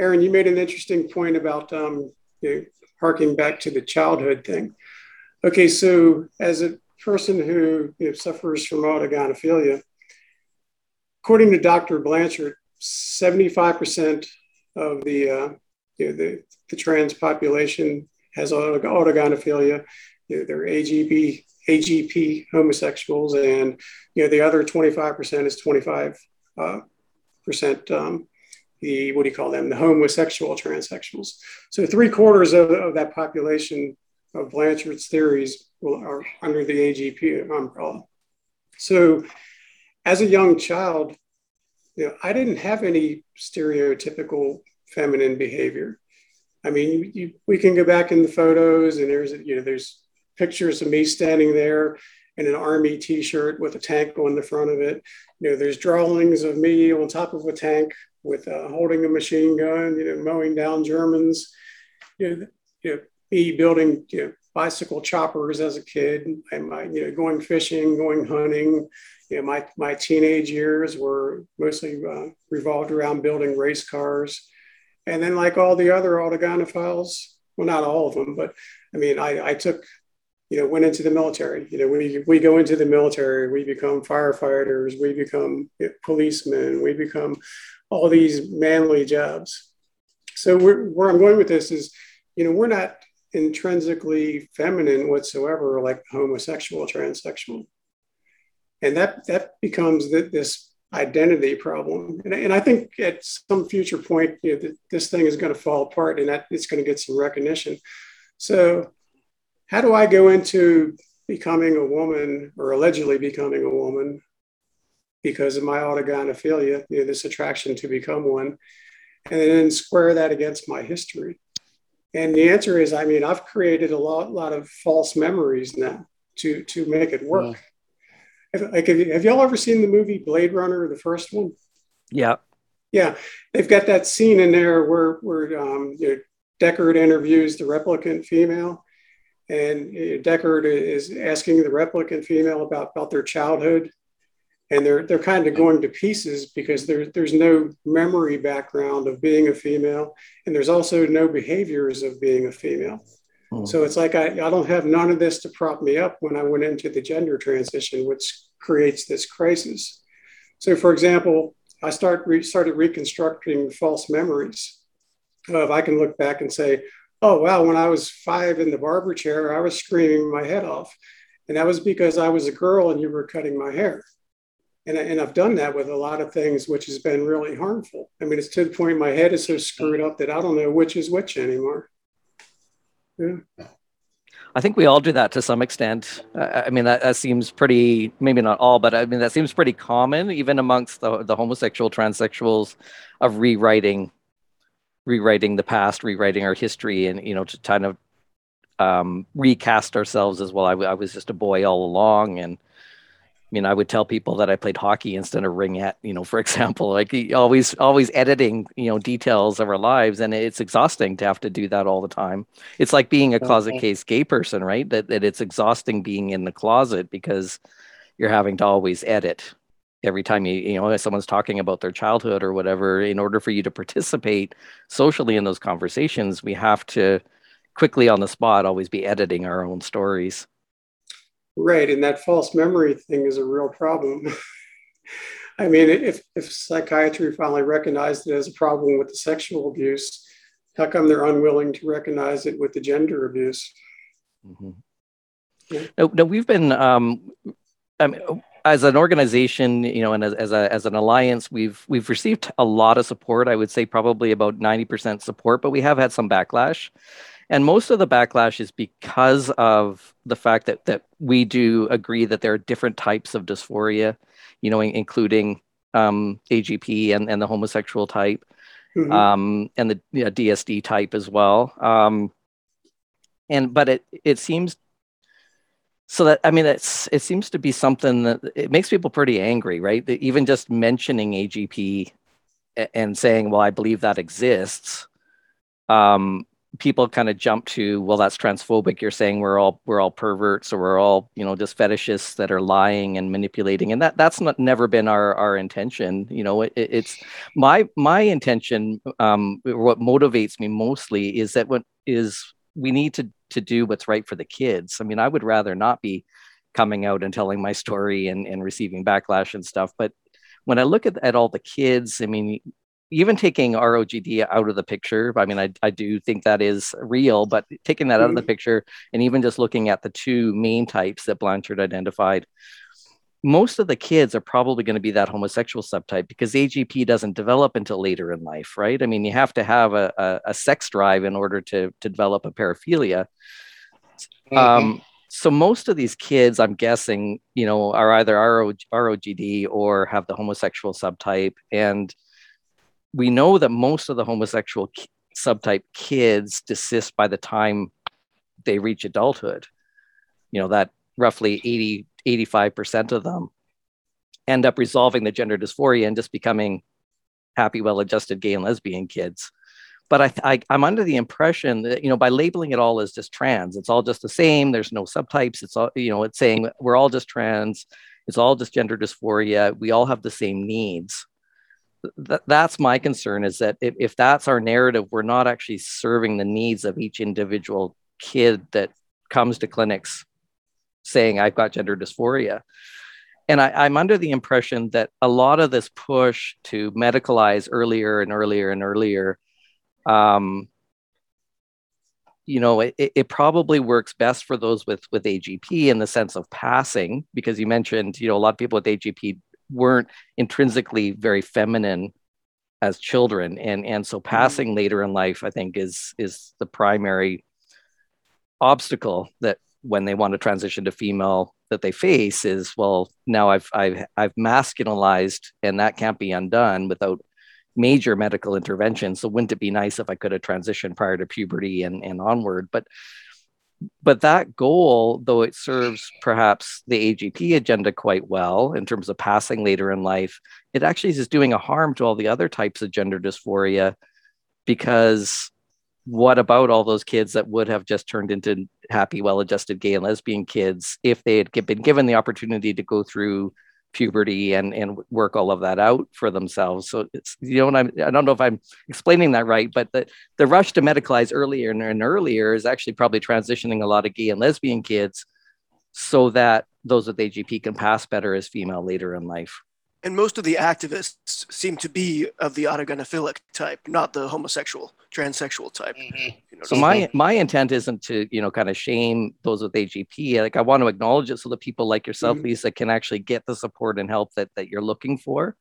Aaron, you made an interesting point about harking back to the childhood thing. Okay, so as a person who suffers from autogynephilia, according to Dr. Blanchard, 75% of the trans population has autogynephilia. They're AGP homosexuals, and the other 25% is 25% the homosexual transsexuals. So 3/4 of that population of Blanchard's theories are under the AGP umbrella. So as a young child, I didn't have any stereotypical feminine behavior. I mean, we can go back in the photos, and there's pictures of me standing there in an army t-shirt with a tank on the front of it. There's drawings of me on top of a tank with holding a machine gun, mowing down Germans, me building bicycle choppers as a kid, and my going fishing, going hunting. My teenage years were mostly revolved around building race cars. And then, like all the other autogynephiles, well, not all of them, but I mean, I took went into the military. We go into the military, we become firefighters, we become policemen, we become all these manly jobs. So where I'm going with this is, we're not intrinsically feminine whatsoever, like homosexual, transsexual. And that becomes this identity problem. And I think at some future point, this thing is going to fall apart and that it's going to get some recognition. So how do I go into becoming a woman or allegedly becoming a woman because of my autogynephilia, this attraction to become one, and then square that against my history? And the answer is, I mean, I've created a lot of false memories now to make it work. Have y'all ever seen the movie Blade Runner, the first one? Yeah. Yeah, they've got that scene in there where Deckard interviews the replicant female, and Deckard is asking the replicant female about their childhood, and they're kind of going to pieces because there's no memory background of being a female, and there's also no behaviors of being a female. Oh. So it's like I don't have none of this to prop me up when I went into the gender transition, which creates this crisis. So, for example, I started reconstructing false memories of I can look back and say, oh, wow, when I was 5 in the barber chair, I was screaming my head off. And that was because I was a girl and you were cutting my hair. And I've done that with a lot of things, which has been really harmful. I mean, it's to the point my head is so screwed up that I don't know which is which anymore. Yeah. I think we all do that to some extent. I mean, that seems pretty, maybe not all, but I mean, that seems pretty common, even amongst the homosexual, transsexuals, of rewriting the past, rewriting our history, and, you know, to kind of recast ourselves as well. I was just a boy all along. And, I mean, I would tell people that I played hockey instead of ringette, you know, for example, like always editing, you know, details of our lives. And it's exhausting to have to do that all the time. It's like being a closet case gay person, right? That it's exhausting being in the closet because you're having to always edit every time you know, someone's talking about their childhood or whatever. In order for you to participate socially in those conversations, we have to quickly on the spot always be editing our own stories. Right, and that false memory thing is a real problem. I mean, if psychiatry finally recognized it as a problem with the sexual abuse, how come they're unwilling to recognize it with the gender abuse? Mm-hmm. Yeah. No, we've been, as an organization, you know, and as an alliance, we've received a lot of support. I would say probably about 90% support, but we have had some backlash. And most of the backlash is because of the fact that we do agree that there are different types of dysphoria, you know, including AGP and the homosexual type, mm-hmm. And the DSD type as well. But it seems so that, I mean, it seems to be something that it makes people pretty angry, right? That even just mentioning AGP and saying, well, I believe that exists. People kind of jump to, well, that's transphobic. You're saying we're all perverts, or we're all, you know, just fetishists that are lying and manipulating, and that's not never been our intention. You know, it's my intention. What motivates me mostly is that we need to do what's right for the kids. I mean, I would rather not be coming out and telling my story and receiving backlash and stuff. But when I look at all the kids, I mean. Even taking ROGD out of the picture, I mean, I do think that is real, but taking that out of the picture and even just looking at the two main types that Blanchard identified, most of the kids are probably going to be that homosexual subtype because AGP doesn't develop until later in life, right? I mean, you have to have a sex drive in order to develop a paraphilia. Mm-hmm. So most of these kids, I'm guessing, you know, are either ROGD or have the homosexual subtype. And we know that most of the homosexual subtype kids desist by the time they reach adulthood. You know, that roughly 85% of them end up resolving the gender dysphoria and just becoming happy, well-adjusted gay and lesbian kids. But I'm under the impression that, you know, by labeling it all as just trans, it's all just the same. There's no subtypes. It's all, you know, it's saying we're all just trans. It's all just gender dysphoria. We all have the same needs. That's my concern, is that if that's our narrative, we're not actually serving the needs of each individual kid that comes to clinics saying, I've got gender dysphoria. And I'm under the impression that a lot of this push to medicalize earlier and earlier and earlier, you know, it probably works best for those with AGP in the sense of passing, because you mentioned, you know, a lot of people with AGP weren't intrinsically very feminine as children, and so passing mm-hmm. later in life, I think, is the primary obstacle that when they want to transition to female that they face is, well, now I've masculinized, and that can't be undone without major medical intervention. So wouldn't it be nice if I could have transitioned prior to puberty and onward? But But that goal, though it serves perhaps the AGP agenda quite well in terms of passing later in life, it actually is doing a harm to all the other types of gender dysphoria, because what about all those kids that would have just turned into happy, well-adjusted gay and lesbian kids if they had been given the opportunity to go through puberty and work all of that out for themselves? So it's, you know, and I don't know if I'm explaining that right, but the rush to medicalize earlier and earlier is actually probably transitioning a lot of gay and lesbian kids so that those with AGP can pass better as female later in life. And most of the activists seem to be of the autogynephilic type, not the homosexual, transsexual type. Mm-hmm. You know, so my intent isn't to, you know, kind of shame those with AGP. Like, I want to acknowledge it so that people like yourself, mm-hmm. Lisa, can actually get the support and help that you're looking for.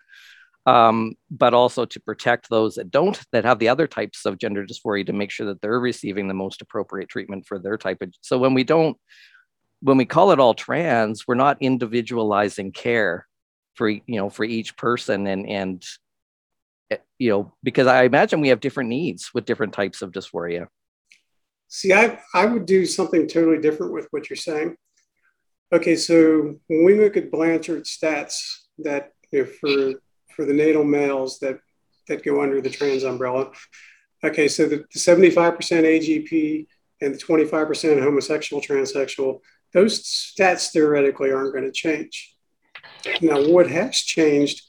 But also to protect those that have the other types of gender dysphoria, to make sure that they're receiving the most appropriate treatment for their type. So when we call it all trans, we're not individualizing care for each person, and you know, because I imagine we have different needs with different types of dysphoria. See, I would do something totally different with what you're saying. Okay, so when we look at Blanchard stats that, you know, for the natal males that go under the trans umbrella, okay, so the 75% AGP and the 25% homosexual, transsexual, those stats theoretically aren't going to change. Now, what has changed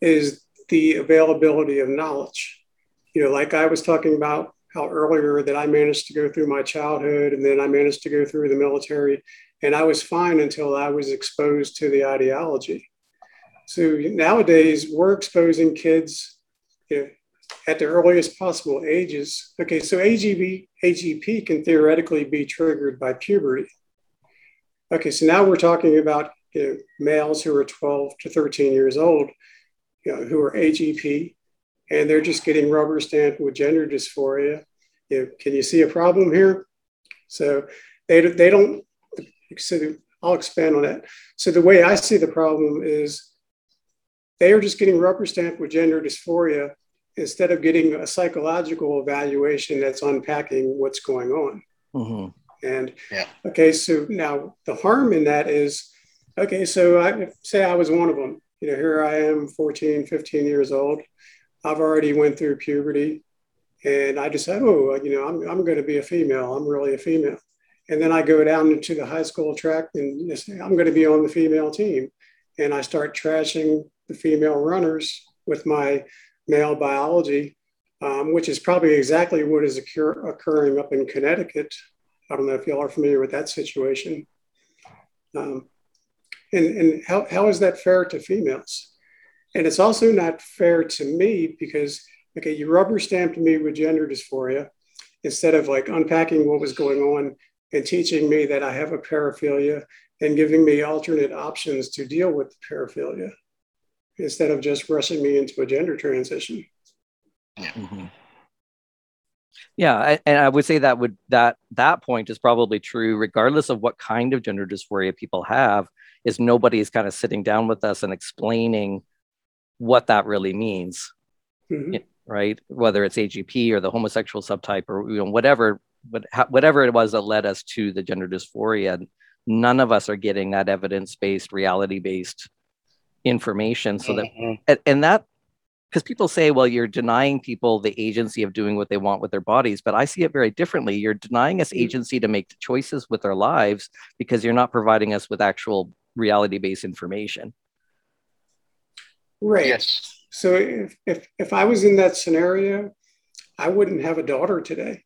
is the availability of knowledge. You know, like I was talking about how earlier that I managed to go through my childhood, and then I managed to go through the military, and I was fine until I was exposed to the ideology. So nowadays, we're exposing kids, you know, at the earliest possible ages. Okay, so AGP can theoretically be triggered by puberty. Okay, so now we're talking about, you know, males who are 12 to 13 years old, you know, who are AGP, and they're just getting rubber stamped with gender dysphoria. You know, can you see a problem here? So they don't. So I'll expand on that. So the way I see the problem is they are just getting rubber stamped with gender dysphoria instead of getting a psychological evaluation that's unpacking what's going on. Mm-hmm. And yeah. Okay, so now the harm in that is, okay, so I say I was one of them. You know, here I am, 14, 15 years old. I've already went through puberty, and I decide, oh, you know, I'm going to be a female. I'm really a female. And then I go down into the high school track and say, I'm going to be on the female team. And I start trashing the female runners with my male biology, which is probably exactly what is occurring up in Connecticut. I don't know if y'all are familiar with that situation. And how is that fair to females? And it's also not fair to me because, okay, you rubber stamped me with gender dysphoria instead of like unpacking what was going on and teaching me that I have a paraphilia and giving me alternate options to deal with the paraphilia instead of just rushing me into a gender transition. Mm-hmm. Yeah, and I would say that point is probably true regardless of what kind of gender dysphoria people have. Is nobody's kind of sitting down with us and explaining what that really means, mm-hmm. right? Whether it's AGP or the homosexual subtype or, you know, whatever it was that led us to the gender dysphoria, none of us are getting that evidence-based, reality-based information. So mm-hmm. that because people say, well, you're denying people the agency of doing what they want with their bodies, but I see it very differently. You're denying us agency to make the choices with our lives because you're not providing us with actual reality-based information. Right. Yes. So if I was in that scenario, I wouldn't have a daughter today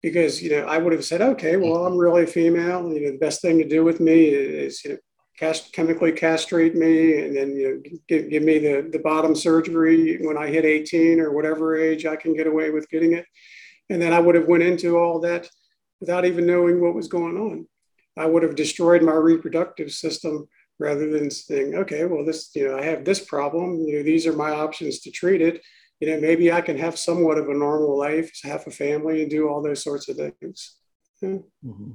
because, you know, I would have said, okay, well, I'm really female. You know, the best thing to do with me is, you know, chemically castrate me and then, you know, give me the bottom surgery when I hit 18 or whatever age I can get away with getting it. And then I would have went into all that without even knowing what was going on. I would have destroyed my reproductive system rather than saying, okay, well, this, you know, I have this problem, you know, these are my options to treat it. You know, maybe I can have somewhat of a normal life, have a family and do all those sorts of things. Yeah. Mm-hmm.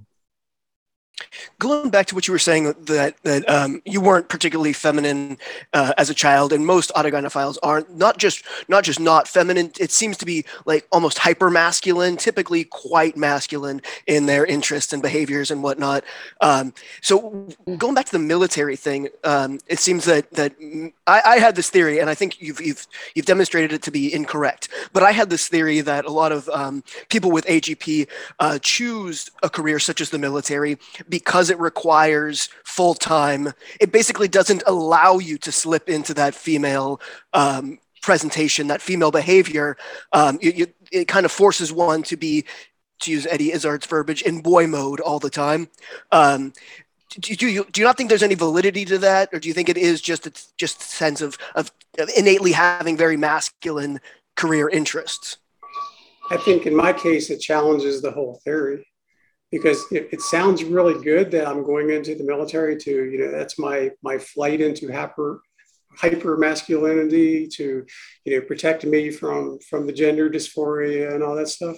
going back to what you were saying, that you weren't particularly feminine as a child, and most autogynephiles aren't. Not just not feminine. It seems to be like almost hyper masculine, typically quite masculine in their interests and behaviors and whatnot. So going back to the military thing, it seems that I had this theory, and I think you've demonstrated it to be incorrect. But I had this theory that a lot of people with AGP choose a career such as the military because it requires full time. It basically doesn't allow you to slip into that female presentation, that female behavior. It kind of forces one to be, to use Eddie Izzard's verbiage, in boy mode all the time. Do you not think there's any validity to that, or do you think it is just a sense of innately having very masculine career interests? I think in my case, it challenges the whole theory, because it sounds really good that I'm going into the military to, that's my flight into hyper masculinity to, protect me from the gender dysphoria and all that stuff.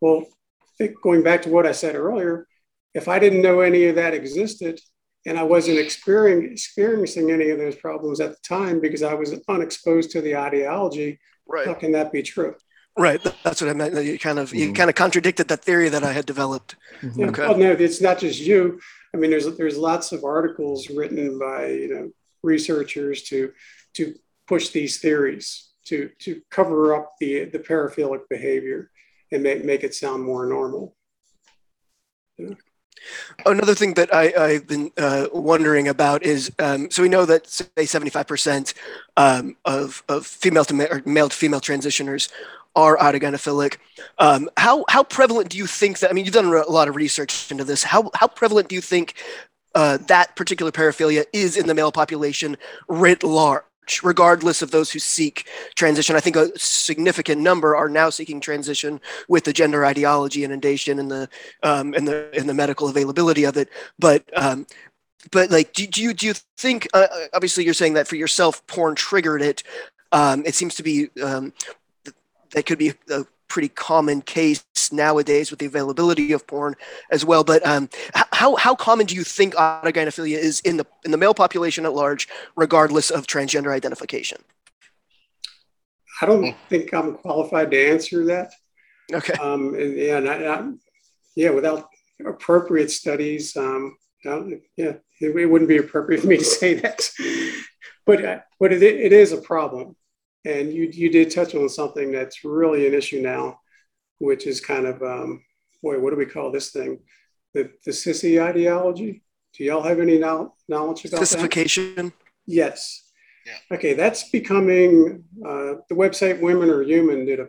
Well, I think going back to what I said earlier, if I didn't know any of that existed and I wasn't experiencing any of those problems at the time because I was unexposed to the ideology, right, how can that be true? Right, that's what I meant. You kind of contradicted that theory that I had developed. Mm-hmm. Okay. Well, no, it's not just you. I mean, there's lots of articles written by researchers to push these theories to cover up the paraphilic behavior and make it sound more normal. Yeah. Another thing that I've been wondering about is, so we know that, say, 75% of female to or male to female transitioners are autogynephilic. How prevalent do you think that? I mean, you've done a lot of research into this. How prevalent do you think that particular paraphilia is in the male population writ large, regardless of those who seek transition? I think a significant number are now seeking transition with the gender ideology inundation and the medical availability of it. But like, do you think? Obviously, you're saying that for yourself, porn triggered it. It seems to be. That could be a pretty common case nowadays with the availability of porn as well. But how common do you think autogynephilia is in the male population at large, regardless of transgender identification? I don't think I'm qualified to answer that. Okay. Without appropriate studies, it wouldn't be appropriate for me to say that. But it is a problem. And you did touch on something that's really an issue now, which is kind of, what do we call this thing? The sissy ideology? Do y'all have any knowledge about sissification? That? Yes. Yeah. Okay, that's becoming, the website Women Are Human did a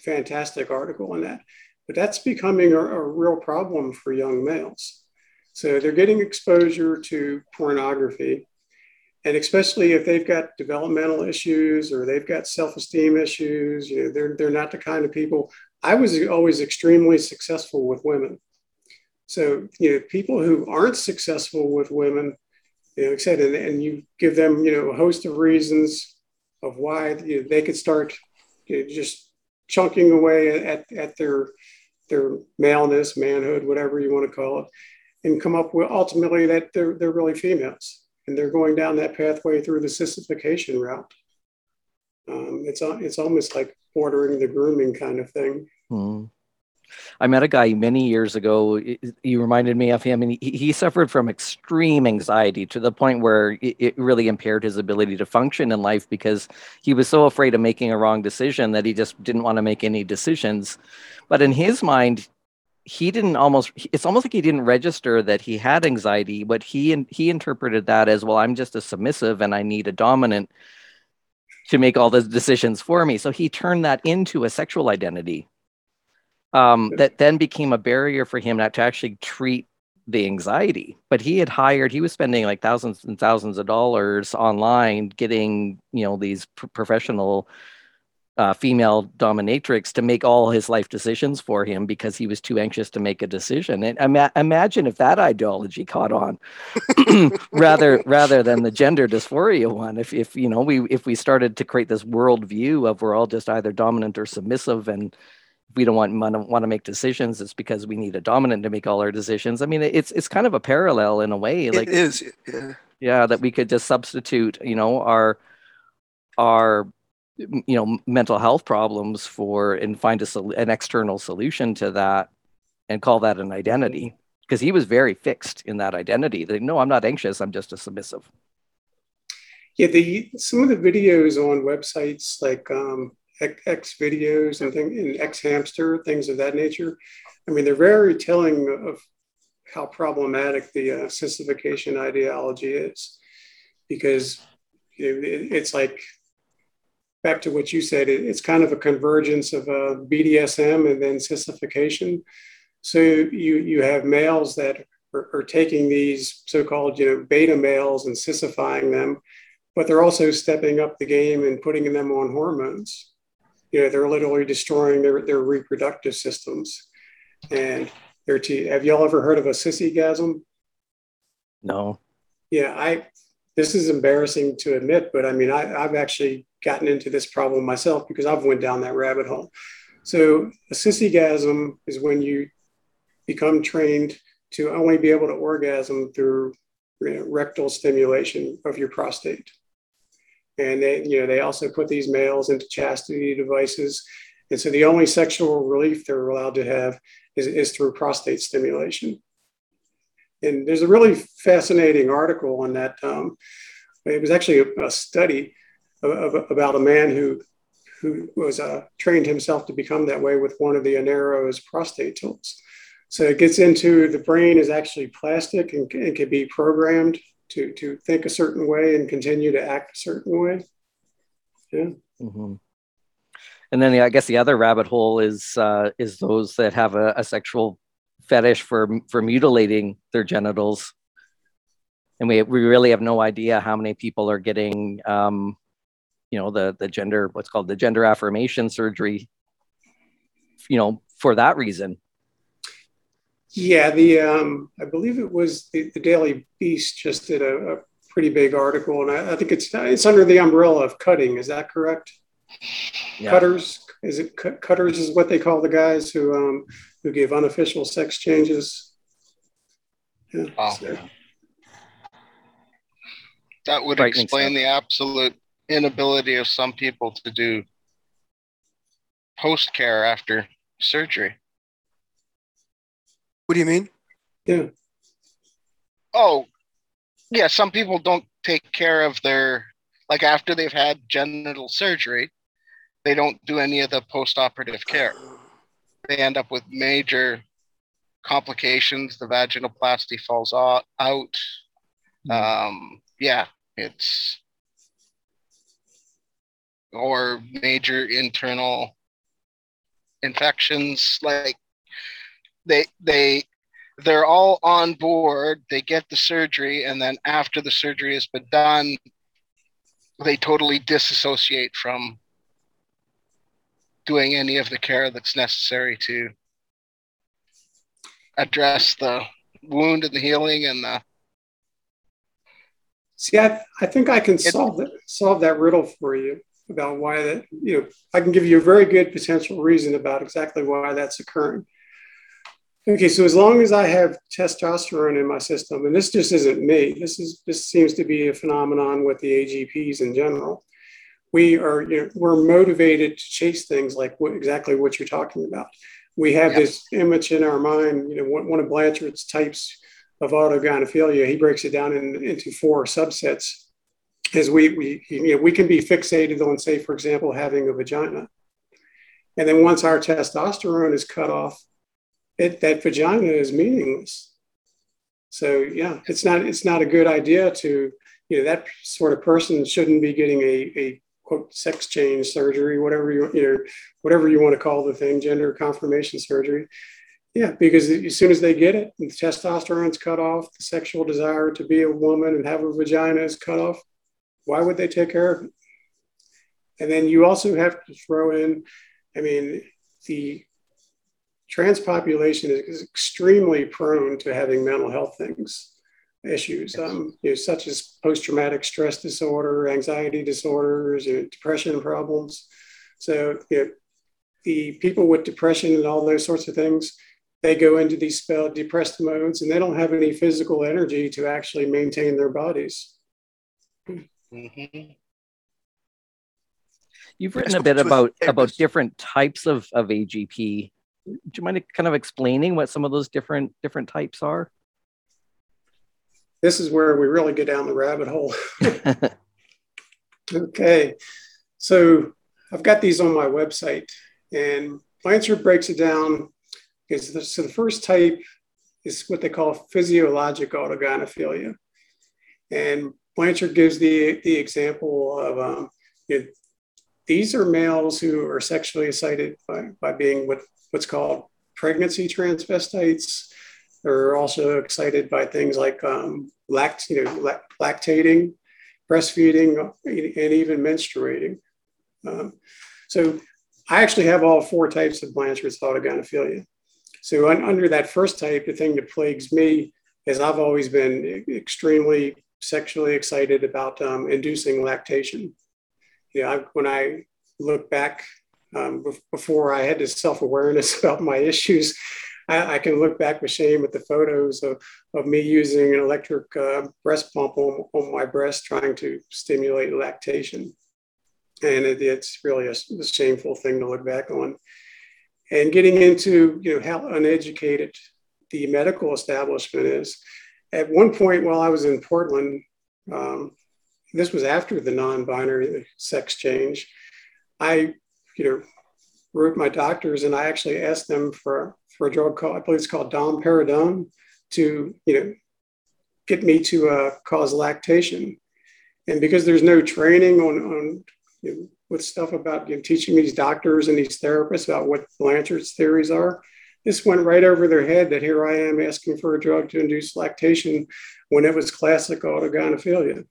fantastic article on that, but that's becoming a real problem for young males. So they're getting exposure to pornography. And especially if they've got developmental issues or they've got self-esteem issues, they're not the kind of people. I was always extremely successful with women. So, people who aren't successful with women, like I said, and you give them, a host of reasons of why they could start just chunking away at their maleness, manhood, whatever you want to call it, and come up with ultimately that they're really females. And they're going down that pathway through the sissification route. It's almost like bordering the grooming kind of thing. Mm. I met a guy many years ago. You reminded me of him, and he suffered from extreme anxiety to the point where it really impaired his ability to function in life because he was so afraid of making a wrong decision that he just didn't want to make any decisions. But in his mind, it's almost like he didn't register that he had anxiety, but he interpreted that as, well, I'm just a submissive and I need a dominant to make all the decisions for me. So he turned that into a sexual identity that then became a barrier for him not to actually treat the anxiety. But he was spending like thousands and thousands of dollars online getting, these professional female dominatrix to make all his life decisions for him because he was too anxious to make a decision. And imagine if that ideology caught on rather than the gender dysphoria one. If we started to create this world view of we're all just either dominant or submissive, and we don't want to make decisions. It's because we need a dominant to make all our decisions. I mean, it's kind of a parallel in a way. Like, it is, yeah. Yeah, that we could just substitute, you know, our you know, mental health problems for, and find an external solution to that and call that an identity. Because he was very fixed in that identity. Like, no, I'm not anxious. I'm just a submissive. Yeah, some of the videos on websites like X videos and things, and X hamster, things of that nature. I mean, they're very telling of how problematic the sissification ideology is, because it's like, back to what you said, it's kind of a convergence of BDSM and then sissification. So you have males that are taking these so-called, you know, beta males and sissifying them, but they're also stepping up the game and putting them on hormones. You know, they're literally destroying their reproductive systems. And have y'all ever heard of a sissygasm? No. Yeah, this is embarrassing to admit, but I mean, I've actually gotten into this problem myself because I've went down that rabbit hole. So a sissygasm is when you become trained to only be able to orgasm through, you know, rectal stimulation of your prostate. And they, you know, they also put these males into chastity devices. And so the only sexual relief they're allowed to have is through prostate stimulation. And there's a really fascinating article on that. It was actually a study about a man who was trained himself to become that way with one of the Anero's prostate tools. So it gets into the brain is actually plastic and can be programmed to think a certain way and continue to act a certain way. Yeah. Mm-hmm. And then I guess the other rabbit hole is those that have a sexual fetish for mutilating their genitals. And we really have no idea how many people are getting, you know, the gender, what's called the gender affirmation surgery, you know, for that reason. Yeah, I believe it was the Daily Beast just did a pretty big article, and I think it's under the umbrella of cutting. Is that correct? Yeah. Cutters is what they call the guys who give unofficial sex changes. Yeah, wow. So. That would explain the absolute inability of some people to do post care after surgery. What do you mean? Yeah. Oh, yeah. Some people don't take care of their, like, after they've had genital surgery, they don't do any of the post-operative care. They end up with major complications. The vaginoplasty falls out. Yeah, it's, or major internal infections, like, they're all on board, they get the surgery, and then after the surgery has been done, they totally disassociate from doing any of the care that's necessary to address the wound and the healing and the... See, I think I can solve that riddle for you about why that, you know, I can give you a very good potential reason about exactly why that's occurring. Okay, so as long as I have testosterone in my system, and this just isn't me, this seems to be a phenomenon with the AGPs in general. We are, you know, we're motivated to chase things like exactly what you're talking about. We have this image in our mind. You know, one of Blanchard's types of autogynephilia, he breaks it down into four subsets. Is we you know, we can be fixated on, say, for example, having a vagina, and then once our testosterone is cut off, that vagina is meaningless. So yeah, it's not a good idea to, you know, that sort of person shouldn't be getting a quote sex change surgery, whatever you want to call the thing, gender confirmation surgery. Yeah, because as soon as they get it, the testosterone's cut off, the sexual desire to be a woman and have a vagina is cut off. Why would they take care of it? And then you also have to throw in, I mean, the trans population is extremely prone to having mental health issues, you know, such as post-traumatic stress disorder, anxiety disorders, you know, depression problems. So, you know, the people with depression and all those sorts of things, they go into these depressed modes and they don't have any physical energy to actually maintain their bodies. Mm-hmm. You've written a bit about different types of AGP. Do you mind kind of explaining what some of those different types are? This is where we really go down the rabbit hole. Okay, so I've got these on my website, and Blanchard breaks it down. So the first type is what they call physiologic autogynephilia. And Blanchard gives the example of these are males who are sexually excited by being what's called pregnancy transvestites. They're also excited by things like lactating, breastfeeding, and even menstruating. So I actually have all four types of Blanchard's autogynephilia. So under that first type, the thing that plagues me is I've always been extremely sexually excited about inducing lactation. Yeah, when I look back, before I had this self-awareness about my issues, I can look back with shame at the photos of me using an electric breast pump on my breast trying to stimulate lactation. And it's really a shameful thing to look back on. And getting into how uneducated the medical establishment is. At one point while I was in Portland, this was after the non-binary sex change, I wrote my doctors and I actually asked them for a drug called, I believe it's called domperidone, to get me to cause lactation. And because there's no training on with stuff about teaching these doctors and these therapists about what Blanchard's theories are, this went right over their head that here I am asking for a drug to induce lactation when it was classic autogynephilia.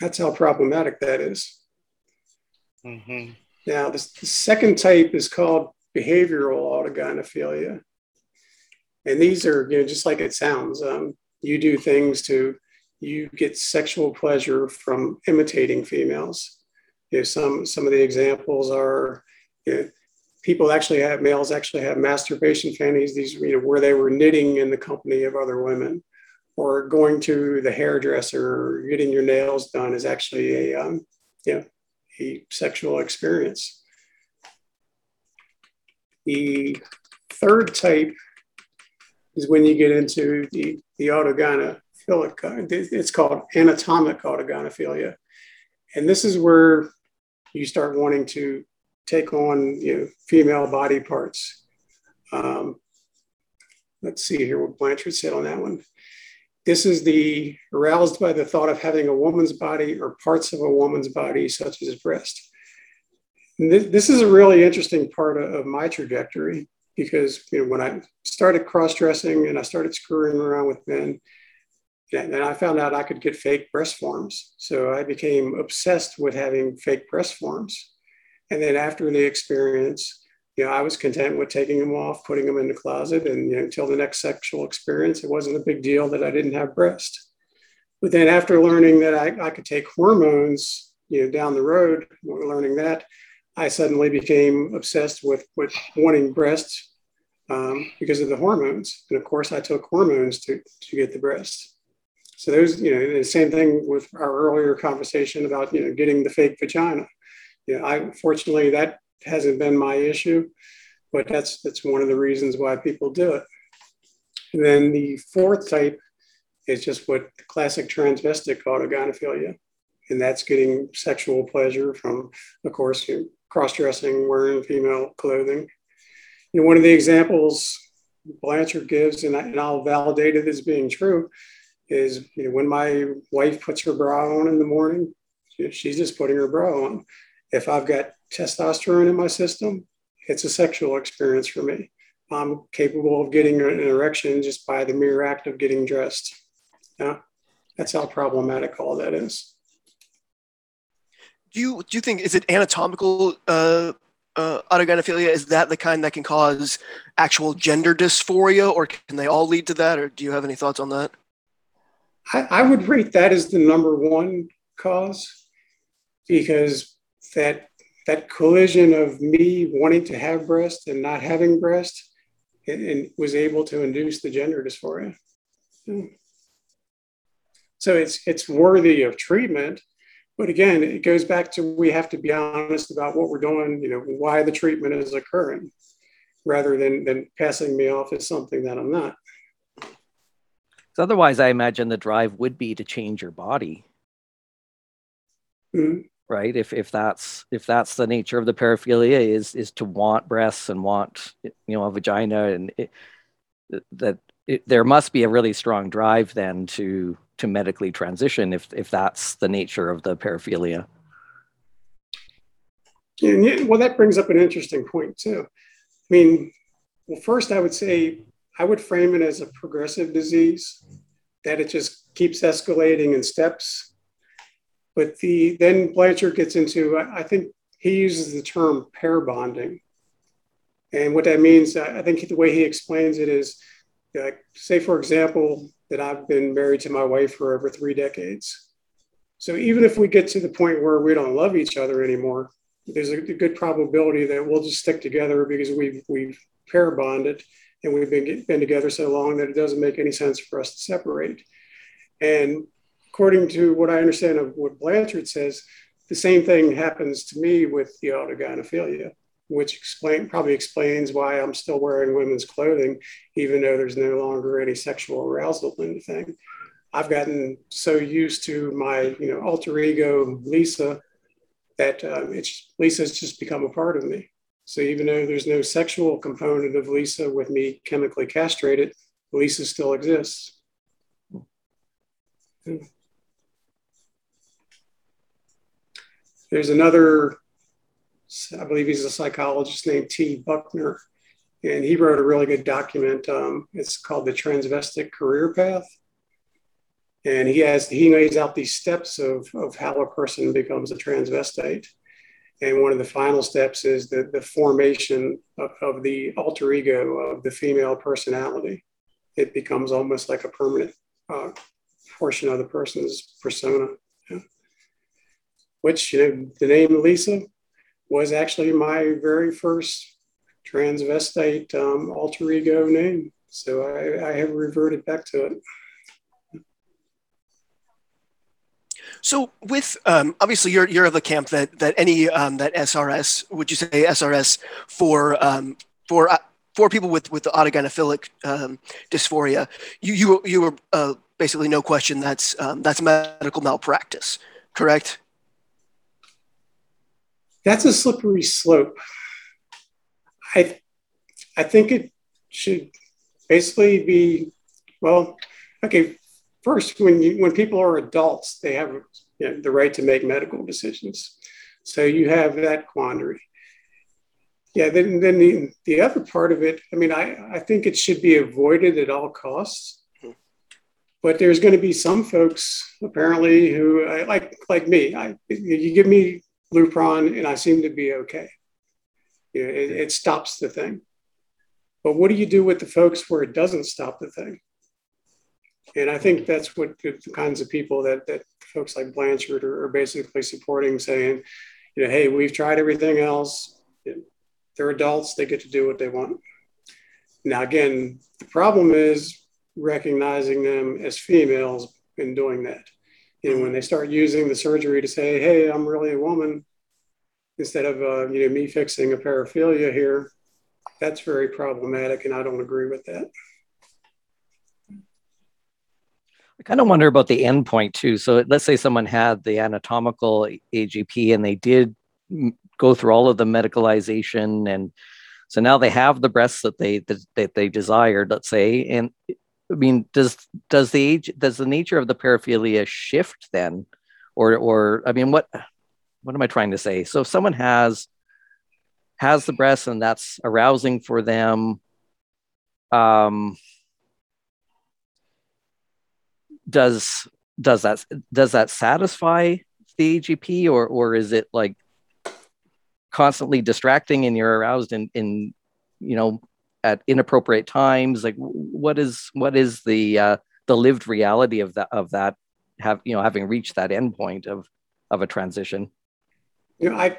That's how problematic that is. Mm-hmm. Now, the second type is called behavioral autogynephilia. And these are, just like it sounds, you do things you get sexual pleasure from imitating females. Some of the examples are males actually have masturbation fantasies, these where they were knitting in the company of other women, or going to the hairdresser, or getting your nails done is actually a sexual experience. The third type is when you get into the autogynephilic. It's called anatomic autogynephilia, and this is where you start wanting to take on female body parts. Let's see here what Blanchard said on that one. This is the aroused by the thought of having a woman's body or parts of a woman's body, such as breast. And this is a really interesting part of my trajectory because when I started cross-dressing and I started screwing around with men, and I found out I could get fake breast forms. So I became obsessed with having fake breast forms. And then after the experience, I was content with taking them off, putting them in the closet. And until the next sexual experience, it wasn't a big deal that I didn't have breasts. But then after learning that I could take hormones, down the road, learning that, I suddenly became obsessed with wanting breasts because of the hormones. And of course, I took hormones to get the breasts. So those, the same thing with our earlier conversation about, getting the fake vagina. I fortunately that hasn't been my issue, but that's one of the reasons why people do it. And then the fourth type is just what classic transvestic autogynephilia, and that's getting sexual pleasure from, of course, cross-dressing, wearing female clothing. One of the examples Blanchard gives, and I'll validate it as being true, is when my wife puts her bra on in the morning, she's just putting her bra on. If I've got testosterone in my system, it's a sexual experience for me. I'm capable of getting an erection just by the mere act of getting dressed. Yeah, that's how problematic all that is. Do you think, is it anatomical autogynephilia? Is that the kind that can cause actual gender dysphoria, or can they all lead to that? Or do you have any thoughts on that? I would rate that as the number one cause because that that collision of me wanting to have breasts and not having breasts, and was able to induce the gender dysphoria. So it's worthy of treatment. But again, it goes back to, we have to be honest about what we're doing, you know, why the treatment is occurring, rather than passing me off as something that I'm not. So otherwise, I imagine the drive would be to change your body. Mm-hmm. Right. If that's the nature of the paraphilia, is to want breasts and want, you know, a vagina, and there must be a really strong drive then to medically transition if that's the nature of the paraphilia. And well, that brings up an interesting point too. I mean, well, first I would say I would frame it as a progressive disease, that it just keeps escalating in steps. But then Blanchard gets into, I think he uses the term pair bonding. And what that means, I think the way he explains it is, say, for example, that I've been married to my wife for over 3 decades. So even if we get to the point where we don't love each other anymore, there's a good probability that we'll just stick together because we've pair bonded and we've been together so long that it doesn't make any sense for us to separate. And according to what I understand of what Blanchard says, the same thing happens to me with the autogynephilia, which probably explains why I'm still wearing women's clothing, even though there's no longer any sexual arousal in the thing. I've gotten so used to my, you know, alter ego Lisa, that Lisa's just become a part of me. So even though there's no sexual component of Lisa with me chemically castrated, Lisa still exists. Yeah. There's another, I believe he's a psychologist named T. Buckner, and he wrote a really good document. It's called The Transvestic Career Path. And he lays out these steps of how a person becomes a transvestite. And one of the final steps is the formation of the alter ego of the female personality. It becomes almost like a permanent portion of the person's persona. Yeah. Which, you know, the name Lisa was actually my very first transvestite alter ego name. So I have reverted back to it. So with, obviously you're of the camp that SRS, would you say SRS for people with the autogynephilic dysphoria, you were basically no question that's medical malpractice, correct? That's a slippery slope. I think it should basically be, well, okay. First, when people are adults, they have, you know, the right to make medical decisions. So you have that quandary. Yeah, then the other part of it, I mean, I think it should be avoided at all costs. But there's going to be some folks, apparently, who, like me, you give me Lupron and I seem to be okay. You know, it stops the thing. But what do you do with the folks where it doesn't stop the thing? And I think that's what the kinds of people that folks like Blanchard are basically supporting, saying, you know, hey, we've tried everything else. They're adults, they get to do what they want. Now, again, the problem is recognizing them as females and doing that. You know, when they start using the surgery to say, hey, I'm really a woman, instead of, you know, me fixing a paraphilia here, that's very problematic, and I don't agree with that. I kind of wonder about the end point, too. So let's say someone had the anatomical AGP and they did go through all of the medicalization, and so now they have the breasts that they desired, let's say. And I mean, does the nature of the paraphilia shift then, or I mean, what am I trying to say? So if someone has the breasts and that's arousing for them, does that satisfy the AGP, or is it like constantly distracting and you're aroused in you know, at inappropriate times? Like what is the lived reality of that having reached that endpoint of a transition? You know, I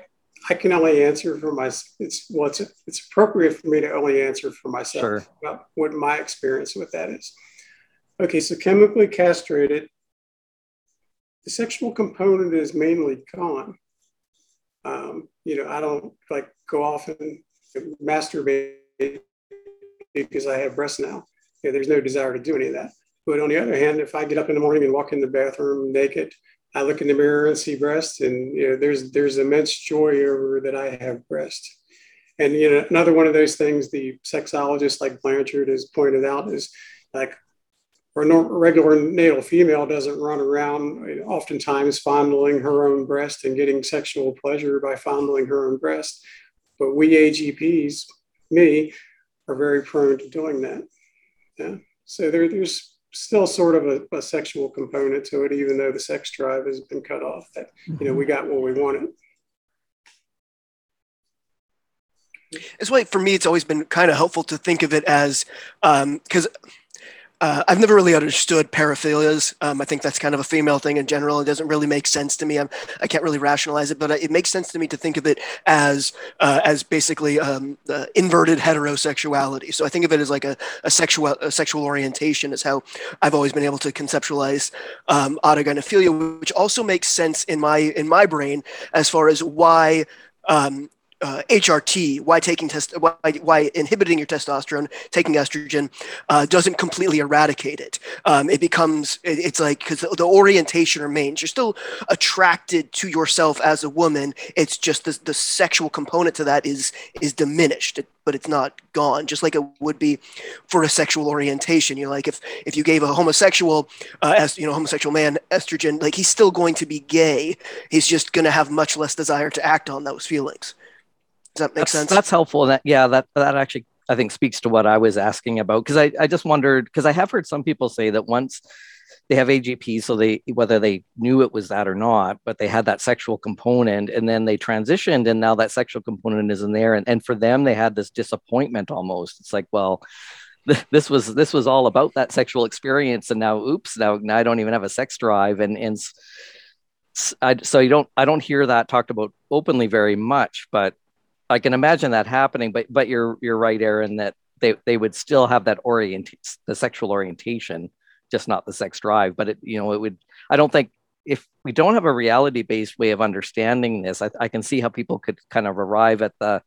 I can only answer for myself. It's appropriate for me to only answer for myself sure. about what my experience with that is. Okay, so chemically castrated, the sexual component is mainly gone. I don't like go off and masturbate because I have breasts now. You know, there's no desire to do any of that. But on the other hand, if I get up in the morning and walk in the bathroom naked, I look in the mirror and see breasts, and there's immense joy over that I have breasts. And another one of those things the sexologist like Blanchard has pointed out is like a regular natal female doesn't run around oftentimes fondling her own breast and getting sexual pleasure by fondling her own breast. But we AGPs, me, are very prone to doing that. Yeah. So there's still sort of a sexual component to it, even though the sex drive has been cut off, that, we got what we wanted. It's why, for me, it's always been kind of helpful to think of it as, because I've never really understood paraphilias. I think that's kind of a female thing in general. It doesn't really make sense to me. I can't really rationalize it, but it makes sense to me to think of it as basically inverted heterosexuality. So I think of it as like a sexual orientation is how I've always been able to conceptualize autogynephilia, which also makes sense in my brain as far as why. HRT, why inhibiting your testosterone, taking estrogen, doesn't completely eradicate it. It's like, because the orientation remains. You're still attracted to yourself as a woman. It's just the sexual component to that is diminished, but it's not gone, just like it would be for a sexual orientation. You're like, if you gave a homosexual man estrogen, like he's still going to be gay. He's just going to have much less desire to act on those feelings. Does that make sense? That's helpful. That actually, I think, speaks to what I was asking about. Because I just wondered, because I have heard some people say that once they have AGP, so whether they knew it was that or not, but they had that sexual component and then they transitioned and now that sexual component isn't there. And for them, they had this disappointment almost. It's like, well, this was all about that sexual experience. And now, oops, now I don't even have a sex drive. I don't hear that talked about openly very much, but I can imagine that happening, but you're right, Aaron, that they would still have that the sexual orientation, just not the sex drive. But I don't think, if we don't have a reality-based way of understanding this, I can see how people could kind of arrive at the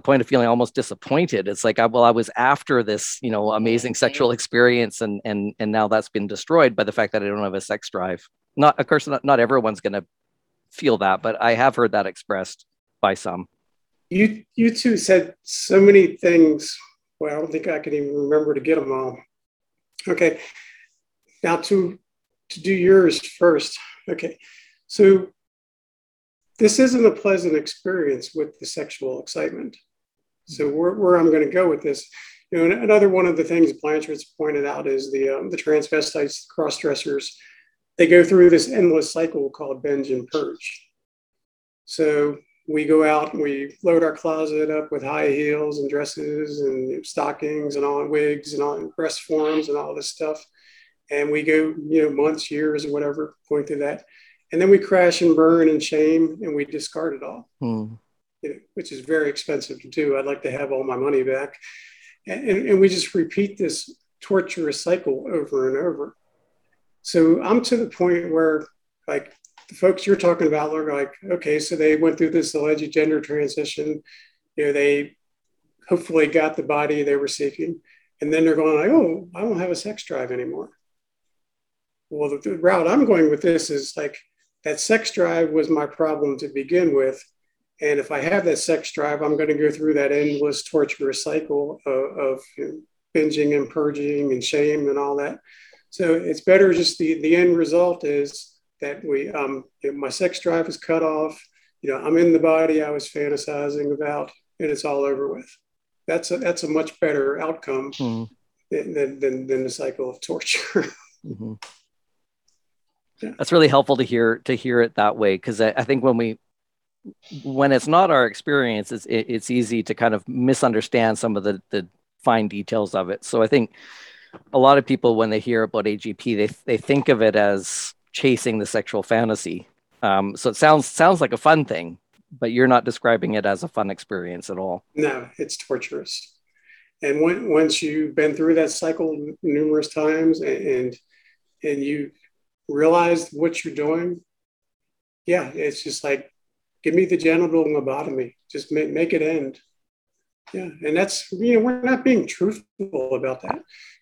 point of feeling almost disappointed. It's like, I was after this, amazing sexual experience, and now that's been destroyed by the fact that I don't have a sex drive. Of course, not everyone's going to feel that, but I have heard that expressed by some. You two said so many things. Well, I don't think I can even remember to get them all. Okay. Now to do yours first. Okay. So this isn't a pleasant experience with the sexual excitement. So where I'm going to go with this, another one of the things Blanchard's pointed out is the transvestites, cross-dressers, they go through this endless cycle called binge and purge. So we go out and we load our closet up with high heels and dresses and stockings and all wigs and all breast forms and all this stuff. And we go, months, years or whatever, going through that. And then we crash and burn and shame and we discard it all, which is very expensive to do. I'd like to have all my money back. And we just repeat this torturous cycle over and over. So I'm to the point where like, the folks you're talking about are like, okay, so they went through this alleged gender transition. They hopefully got the body they were seeking. And then they're going like, oh, I don't have a sex drive anymore. Well, the route I'm going with this is like, that sex drive was my problem to begin with. And if I have that sex drive, I'm going to go through that endless torturous cycle of binging and purging and shame and all that. So it's better just the end result is that we, my sex drive is cut off, I'm in the body I was fantasizing about, and it's all over with. That's a much better outcome than the cycle of torture. Mm-hmm. Yeah. That's really helpful to hear it that way. 'Cause I think when it's not our experience, it's easy to kind of misunderstand some of the fine details of it. So I think a lot of people, when they hear about AGP, they think of it as chasing the sexual fantasy. So it sounds like a fun thing, but you're not describing it as a fun experience at all. No, it's torturous. And once you've been through that cycle numerous times and you realize what you're doing, yeah, it's just like, give me the genital lobotomy. Just make it end. Yeah, and that's, we're not being truthful about that.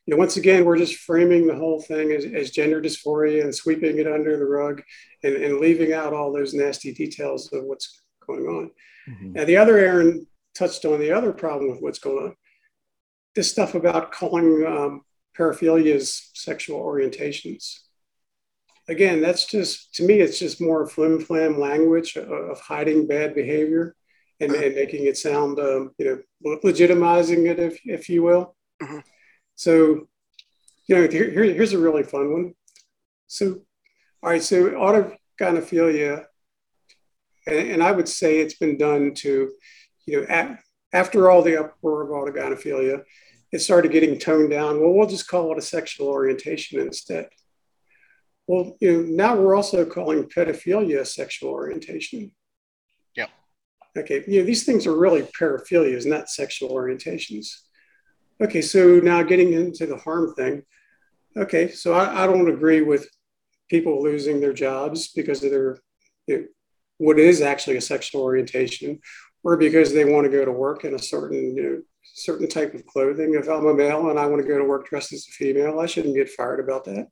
Once again, we're just framing the whole thing as gender dysphoria and sweeping it under the rug and leaving out all those nasty details of what's going on. Mm-hmm. Now, the other Aaron touched on the other problem with what's going on. This stuff about calling paraphilias sexual orientations. Again, that's just, to me, it's just more flim-flam language of hiding bad behavior and making it sound, legitimizing it, if you will. Mm-hmm. So, here's a really fun one. So, all right, so autogynephilia, and I would say it's been done to, after all the uproar of autogynephilia, it started getting toned down. Well, we'll just call it a sexual orientation instead. Well, now we're also calling pedophilia a sexual orientation. Yeah. Okay. These things are really paraphilias, not sexual orientations. Okay. So now getting into the harm thing. Okay. So I don't agree with people losing their jobs because of their, what is actually a sexual orientation, or because they want to go to work in a certain, certain type of clothing. If I'm a male and I want to go to work dressed as a female, I shouldn't get fired about that.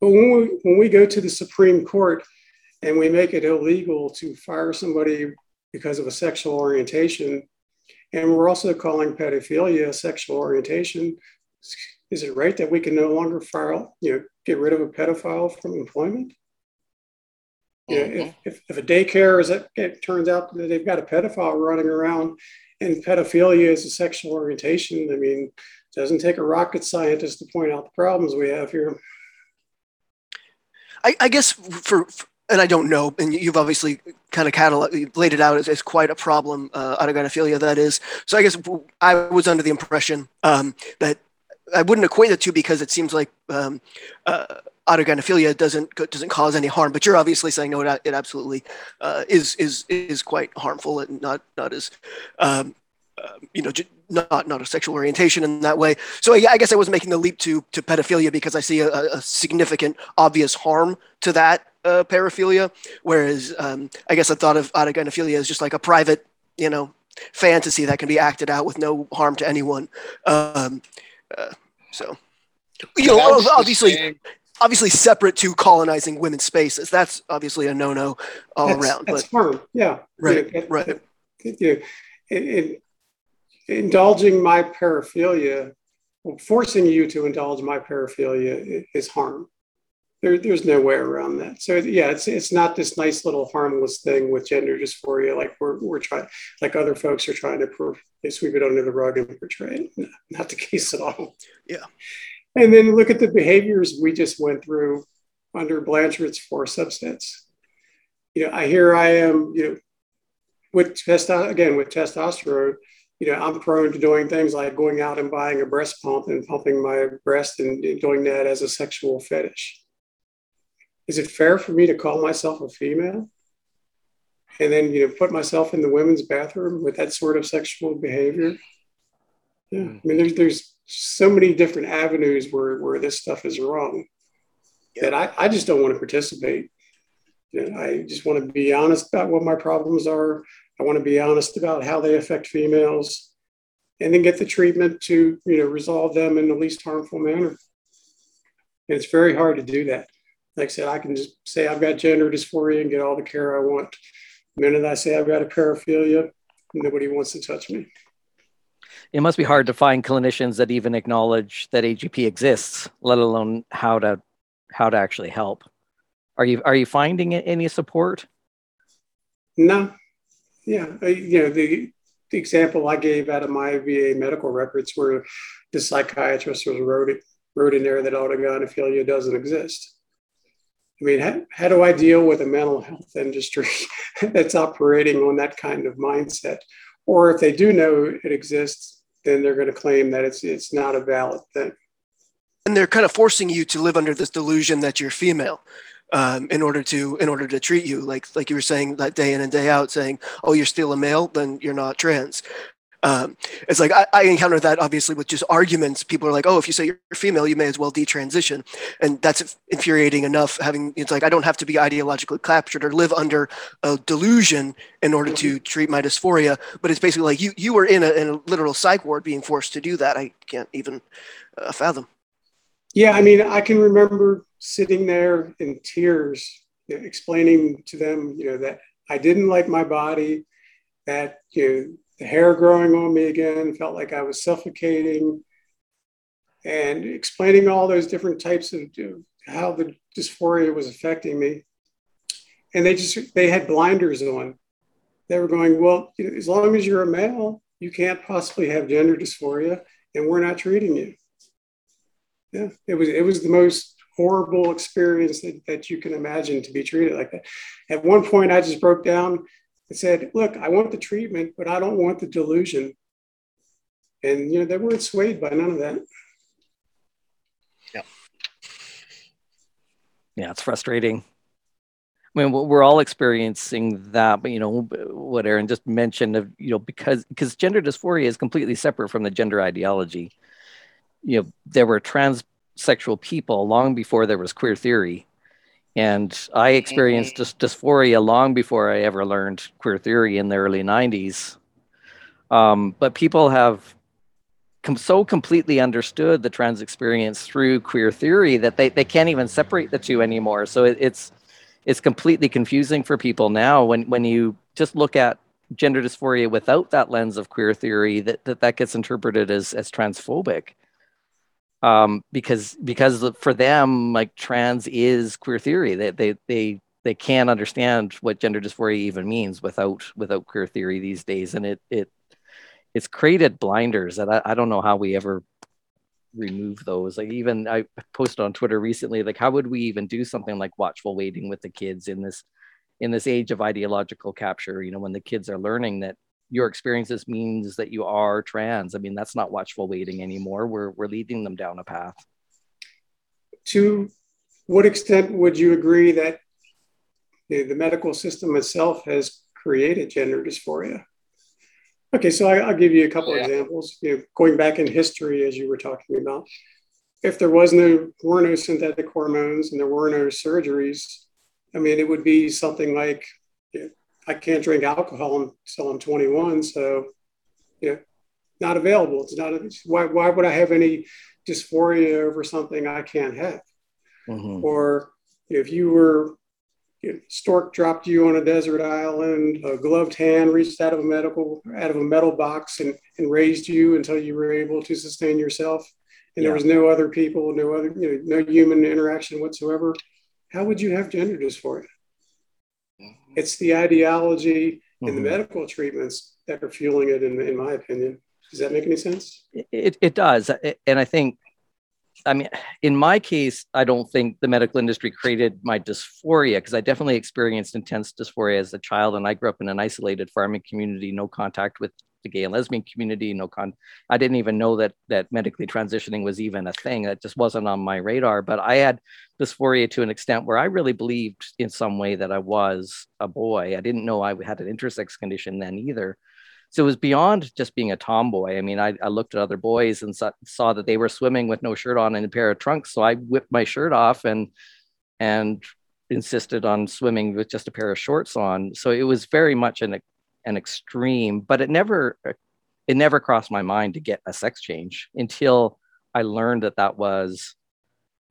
But when we go to the Supreme Court and we make it illegal to fire somebody because of a sexual orientation, and we're also calling pedophilia a sexual orientation, is it right that we can no longer get rid of a pedophile from employment? If a daycare it turns out that they've got a pedophile running around, and pedophilia is a sexual orientation, I mean, it doesn't take a rocket scientist to point out the problems we have here. I guess and I don't know, and you've obviously kind of laid it out as quite a problem, autogynephilia that is. So I guess I was under the impression that I wouldn't equate the two because it seems like autogynephilia doesn't cause any harm. But you're obviously saying no, it absolutely is quite harmful and not as not a sexual orientation in that way. So yeah, I guess I was making the leap to pedophilia because I see a significant, obvious harm to that paraphilia. Whereas I guess I thought of autogynephilia as just like a private, fantasy that can be acted out with no harm to anyone. Obviously separate to colonizing women's spaces. That's obviously a no-no all around. That's harm. Yeah. Right. Yeah, right. Yeah. Indulging my paraphilia, forcing you to indulge my paraphilia is harm. There's no way around that. So yeah, it's not this nice little harmless thing with gender dysphoria like we're trying, like other folks are trying to sweep it under the rug and portray it. Not the case at all. Yeah. And then look at the behaviors we just went through under Blanchard's 4 subsets. I am, with testosterone, I'm prone to doing things like going out and buying a breast pump and pumping my breast and doing that as a sexual fetish. Is it fair for me to call myself a female and then, put myself in the women's bathroom with that sort of sexual behavior? Yeah. I mean, there's so many different avenues where this stuff is wrong that I just don't want to participate. I just want to be honest about what my problems are. I want to be honest about how they affect females and then get the treatment to, resolve them in the least harmful manner. And it's very hard to do that. Like I said, I can just say I've got gender dysphoria and get all the care I want. The minute I say I've got a paraphilia, nobody wants to touch me. It must be hard to find clinicians that even acknowledge that AGP exists, let alone how to actually help. Are you finding any support? No. Yeah, the example I gave out of my VA medical records where the psychiatrist wrote in there that autogynephilia doesn't exist. I mean, how do I deal with a mental health industry that's operating on that kind of mindset? Or if they do know it exists, then they're going to claim that it's not a valid thing. And they're kind of forcing you to live under this delusion that you're female. in order to treat you, like you were saying, that day in and day out, saying, oh, you're still a male, then you're not trans. It's like I encounter that obviously with just arguments. People are like, oh, if you say you're female, you may as well detransition. And that's infuriating enough. It's like, I don't have to be ideologically captured or live under a delusion in order to treat my dysphoria. But it's basically like you were in a literal psych ward being forced to do that. I can't even fathom. Yeah, I mean, I can remember sitting there in tears, explaining to them, that I didn't like my body, that, the hair growing on me again, felt like I was suffocating, and explaining all those different types of how the dysphoria was affecting me. And they had blinders on. They were going, well, as long as you're a male, you can't possibly have gender dysphoria, and we're not treating you. Yeah, it was the most horrible experience that you can imagine, to be treated like that. At one point, I just broke down and said, look, I want the treatment, but I don't want the delusion. And, they weren't swayed by none of that. Yeah. Yeah, it's frustrating. I mean, we're all experiencing that, but what Aaron just mentioned of, because gender dysphoria is completely separate from the gender ideology. There were transsexual people long before there was queer theory. And I experienced dysphoria long before I ever learned queer theory in the early 90s. But people have so completely understood the trans experience through queer theory that they can't even separate the two anymore. So it's completely confusing for people now when you just look at gender dysphoria without that lens of queer theory, that gets interpreted as transphobic. Because for them, like, trans is queer theory. They can't understand what gender dysphoria even means without queer theory these days, and it's created blinders that I don't know how we ever remove those. Like, even I posted on Twitter recently, like, how would we even do something like watchful waiting with the kids in this age of ideological capture? When the kids are learning that your experiences means that you are trans. I mean, that's not watchful waiting anymore. We're leading them down a path. To what extent would you agree that the medical system itself has created gender dysphoria? Okay, so I'll give you a couple examples. Going back in history, as you were talking about, if there were no synthetic hormones and there were no surgeries, I mean, it would be something like, I can't drink alcohol until I'm 21. So, not available. It's not, why would I have any dysphoria over something I can't have? Mm-hmm. Or if you were, stork dropped you on a desert island, a gloved hand reached out of a metal box and raised you until you were able to sustain yourself. And there was no other people, no human interaction whatsoever. How would you have gender dysphoria? It's the ideology and the medical treatments that are fueling it, in my opinion. Does that make any sense? It does. And I think, I mean, in my case, I don't think the medical industry created my dysphoria, because I definitely experienced intense dysphoria as a child. And I grew up in an isolated farming community, no contact with the gay and lesbian community. I didn't even know that medically transitioning was even a thing. That just wasn't on my radar. But I had dysphoria to an extent where I really believed in some way that I was a boy. I didn't know I had an intersex condition then either. So it was beyond just being a tomboy. I mean, I looked at other boys and saw that they were swimming with no shirt on and a pair of trunks. So I whipped my shirt off and insisted on swimming with just a pair of shorts on. So it was very much an extreme, but it never crossed my mind to get a sex change until I learned that was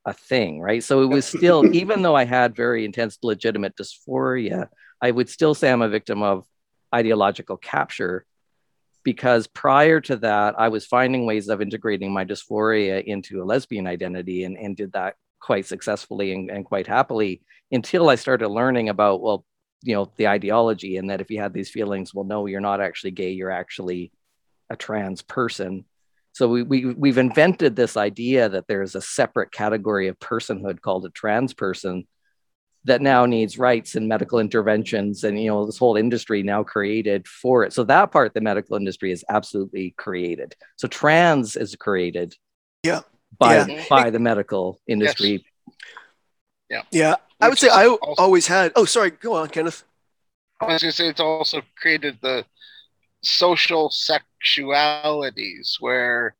a thing, right? So it was still, even though I had very intense, legitimate dysphoria, I would still say I'm a victim of ideological capture, because prior to that, I was finding ways of integrating my dysphoria into a lesbian identity and did that quite successfully and quite happily, until I started learning about, well, the ideology, and that if you have these feelings, well, no, you're not actually gay, you're actually a trans person. So we've invented this idea that there's a separate category of personhood called a trans person that now needs rights and medical interventions, and this whole industry now created for it. So that part, the medical industry is absolutely created. So trans is created by the medical industry. Yes. Yeah. I would say I always had. Oh, sorry. Go on, Kenneth. I was going to say it's also created the social sexualities where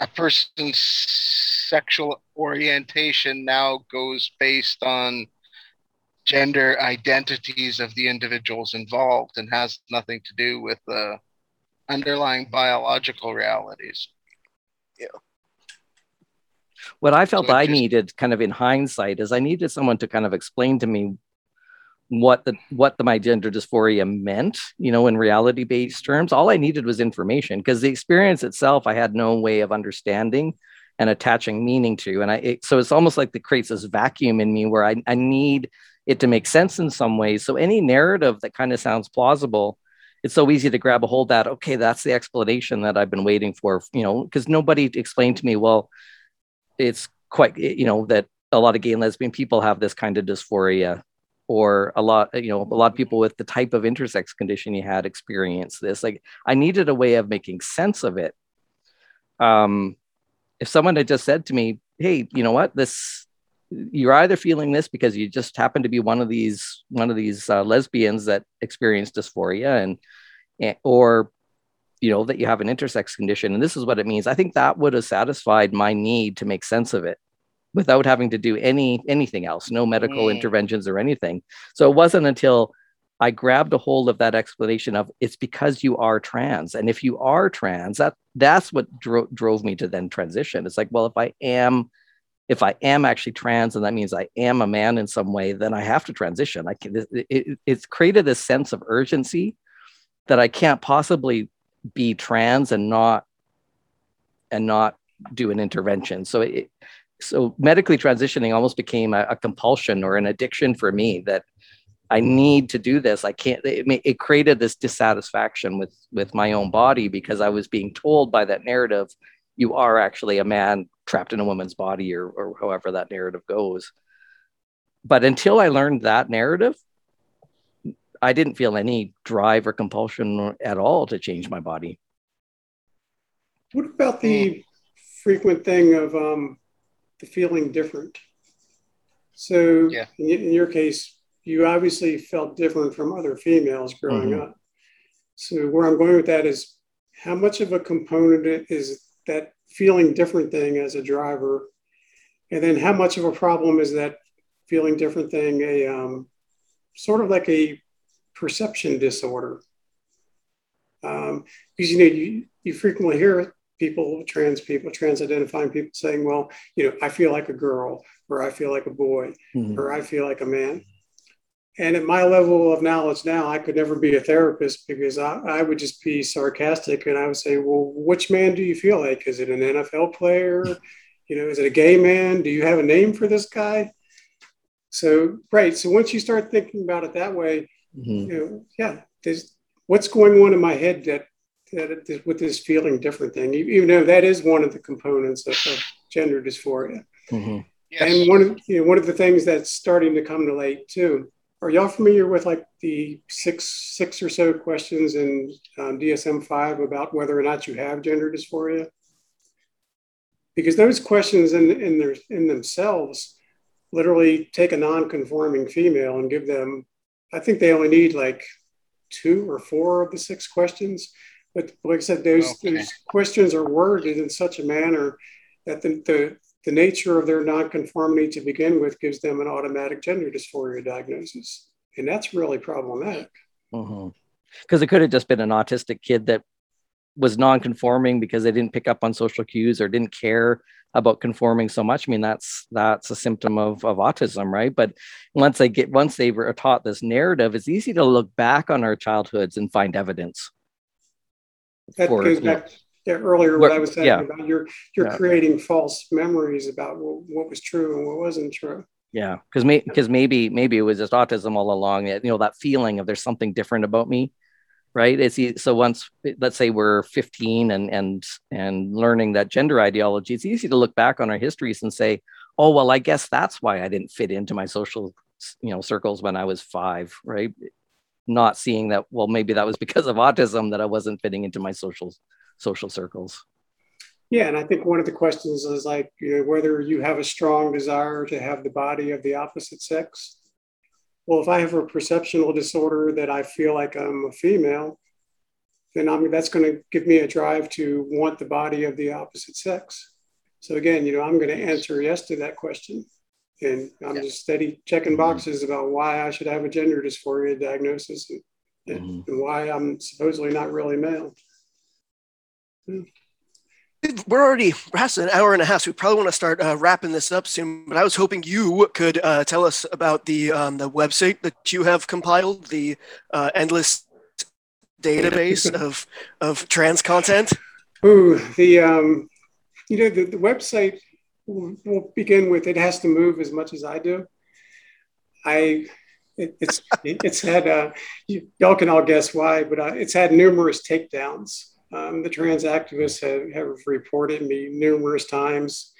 a person's sexual orientation now goes based on gender identities of the individuals involved and has nothing to do with the underlying biological realities. Yeah. What I felt so I needed kind of in hindsight is I needed someone to kind of explain to me what my gender dysphoria meant, you know, in reality-based terms. All I needed was information because the experience itself, I had no way of understanding and attaching meaning to. And so it's almost like it creates this vacuum in me where I need it to make sense in some ways. So any narrative that kind of sounds plausible, it's so easy to grab a hold that, okay, that's the explanation that I've been waiting for, you know, because nobody explained to me, well, it's quite, you know, that a lot of gay and lesbian people have this kind of dysphoria. Or a lot of people with the type of intersex condition you had experience this. Like, I needed a way of making sense of it. If someone had just said to me, "Hey, you know what? You're either feeling this because you just happen to be one of these lesbians that experience dysphoria, or you know that you have an intersex condition, and this is what it means." I think that would have satisfied my need to make sense of it, without having to do anything else, no medical interventions or anything. So it wasn't until I grabbed a hold of that explanation of it's because you are trans. And if you are trans, that's what drove me to then transition. It's like, well, if I am actually trans and that means I am a man in some way, then I have to transition. It's created this sense of urgency that I can't possibly be trans and not do an intervention. So medically transitioning almost became a compulsion or an addiction for me that I need to do this. I can't, it created this dissatisfaction with my own body because I was being told by that narrative, you are actually a man trapped in a woman's body or however that narrative goes. But until I learned that narrative, I didn't feel any drive or compulsion at all to change my body. What about the frequent thing of, the feeling different? So yeah. In your case, you obviously felt different from other females growing up. So where I'm going with that is how much of a component is that feeling different thing as a driver? And then how much of a problem is that feeling different thing, a sort of like a perception disorder? Because, you know, you frequently hear people, trans-identifying people saying, well, you know, I feel like a girl, or I feel like a boy, or I feel like a man. And at my level of knowledge now, I could never be a therapist because I would just be sarcastic and I would say, well, which man do you feel like? Is it an NFL player? You know, is it a gay man? Do you have a name for this guy? So, right. So once you start thinking about it that way, you know, yeah, there's what's going on in my head that with this feeling different thing, even though that is one of the components of gender dysphoria. Yes. And one of the things that's starting to come to light too, are y'all familiar with like the six or so questions in DSM-5 about whether or not you have gender dysphoria? Because those questions in themselves literally take a non-conforming female and give them, I think they only need like 2 or 4 of the 6 questions. But like I said, those questions are worded in such a manner that the nature of their nonconformity to begin with gives them an automatic gender dysphoria diagnosis. And that's really problematic. Because it could have just been an autistic kid that was nonconforming because they didn't pick up on social cues or didn't care about conforming so much. I mean, that's a symptom of autism, right? But once they were taught this narrative, it's easy to look back on our childhoods and find evidence. That goes back to earlier what I was saying about you're creating false memories about what was true and what wasn't true. Yeah, because maybe it was just autism all along. You know, that feeling of there's something different about me, right? So once, let's say we're 15 and learning that gender ideology, it's easy to look back on our histories and say, oh, well, I guess that's why I didn't fit into my social, you know, circles when I was 5, right? Not seeing that, well, maybe that was because of autism that I wasn't fitting into my social circles. Yeah, and I think one of the questions is like, you know, whether you have a strong desire to have the body of the opposite sex. Well, if I have a perceptional disorder that I feel like I'm a female, then that's going to give me a drive to want the body of the opposite sex. So again, you know, I'm going to answer yes to that question. And I'm just steady checking boxes about why I should have a gender dysphoria diagnosis and why I'm supposedly not really male. Yeah. We're already past an hour and a half, so we probably want to start wrapping this up soon. But I was hoping you could tell us about the website that you have compiled, the endless database of trans content. Ooh, the website will begin with, it has to move as much as I do. It's had y'all can all guess why, but it's had numerous takedowns. The trans activists have reported me numerous times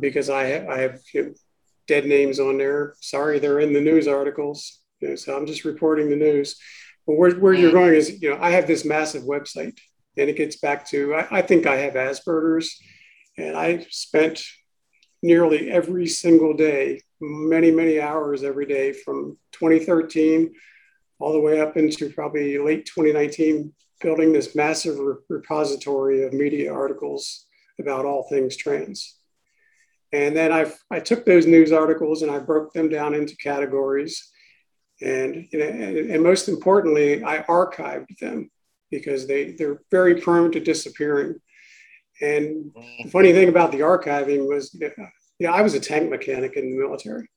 because I have, you know, dead names on there. Sorry, they're in the news articles. You know, so I'm just reporting the news. But where you're going is, you know, I have this massive website, and it gets back to, I think I have Asperger's, and I spent nearly every single day, many, many hours every day from 2013 all the way up into probably late 2019, building this massive repository of media articles about all things trans. And then I took those news articles and I broke them down into categories. And, you know, and most importantly, I archived them because they're very prone to disappearing. And the funny thing about the archiving was, I was a tank mechanic in the military.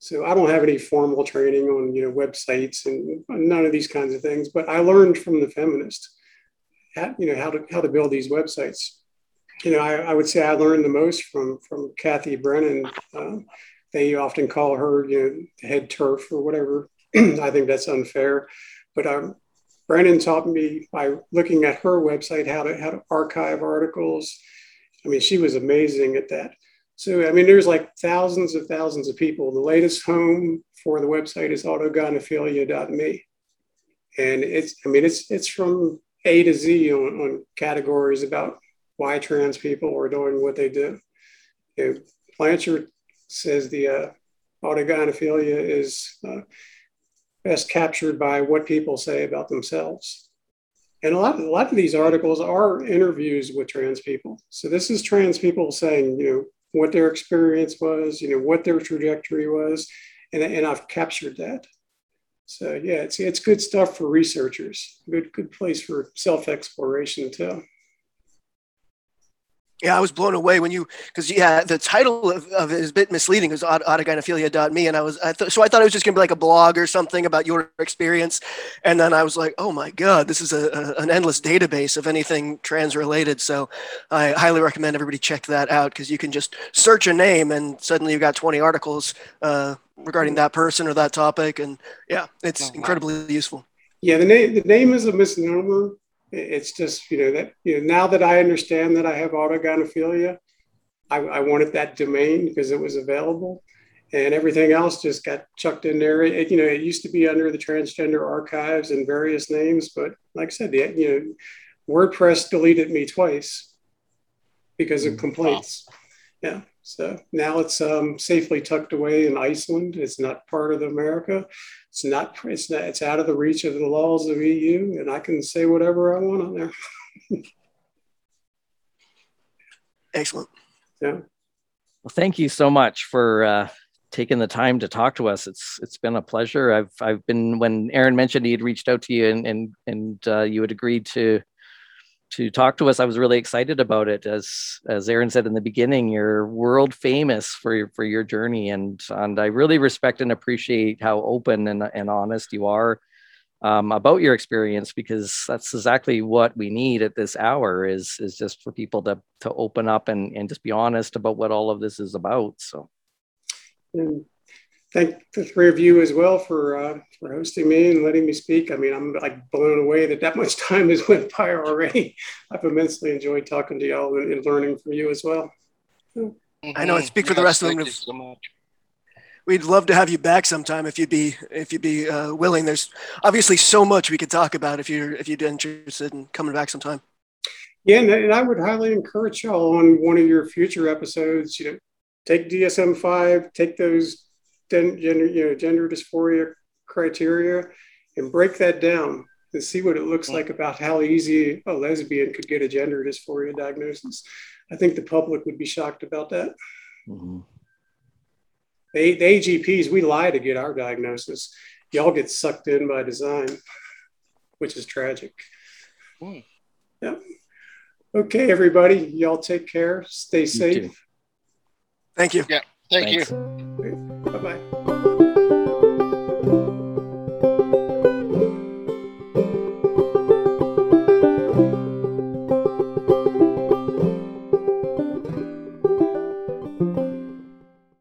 So I don't have any formal training on, you know, websites and none of these kinds of things, but I learned from the feminist, how to build these websites. You know, I would say I learned the most from Kathy Brennan. They often call her, you know, the head TERF or whatever. I think that's unfair, but Brennan taught me by looking at her website how to archive articles. I mean, she was amazing at that. So, I mean, there's like thousands of people. The latest home for the website is autogynephilia.me. And it's from A to Z on categories about why trans people are doing what they do. You know, Blanchard says the autogynephilia is best captured by what people say about themselves. And a lot of these articles are interviews with trans people. So this is trans people saying, you know, what their experience was, you know, what their trajectory was, and I've captured that. So yeah, it's good stuff for researchers. Good place for self-exploration too. Yeah, I was blown away because the title of it is a bit misleading. It was autogynephilia.me, and I thought it was just gonna be like a blog or something about your experience, and then I was like, oh my god, this is an endless database of anything trans related. So I highly recommend everybody check that out because you can just search a name and suddenly you've got 20 articles regarding that person or that topic, and yeah, it's incredibly useful. Yeah, the name is a misnomer. It's just, you know, that, you know, now that I understand that I have autogynephilia, I wanted that domain because it was available, and everything else just got chucked in there. It used to be under the transgender archives and various names, but like I said, you know, WordPress deleted me twice because of complaints. Yeah. So now it's safely tucked away in Iceland. It's not part of America. It's not. It's out of the reach of the laws of EU, and I can say whatever I want on there. Excellent. Yeah. Well, thank you so much for taking the time to talk to us. It's been a pleasure. I've been, when Aaron mentioned he had reached out to you and you had agreed to talk to us, I was really excited about it. As Aaron said in the beginning, you're world famous for your journey, and I really respect and appreciate how open and honest you are about your experience, because that's exactly what we need at this hour is just for people to open up and just be honest about what all of this is about. So, and thank the three of you as well for hosting me and letting me speak. I mean, I'm like blown away that much time has went by already. I've immensely enjoyed talking to y'all and learning from you as well. I know. I speak for the rest of them. Thank you so much. We'd love to have you back sometime if you'd be willing. There's obviously so much we could talk about if you're interested in coming back sometime. Yeah, and I would highly encourage y'all on one of your future episodes, you know, take DSM-5, take those gender dysphoria criteria and break that down and see what it looks like about how easy a lesbian could get a gender dysphoria diagnosis. I think the public would be shocked about that. Mm-hmm. The AGPs, we lie to get our diagnosis. Y'all get sucked in by design, which is tragic. Mm. Yeah. Okay, everybody. Y'all take care. Stay safe. Too. Thank you. Yeah. Thanks. You.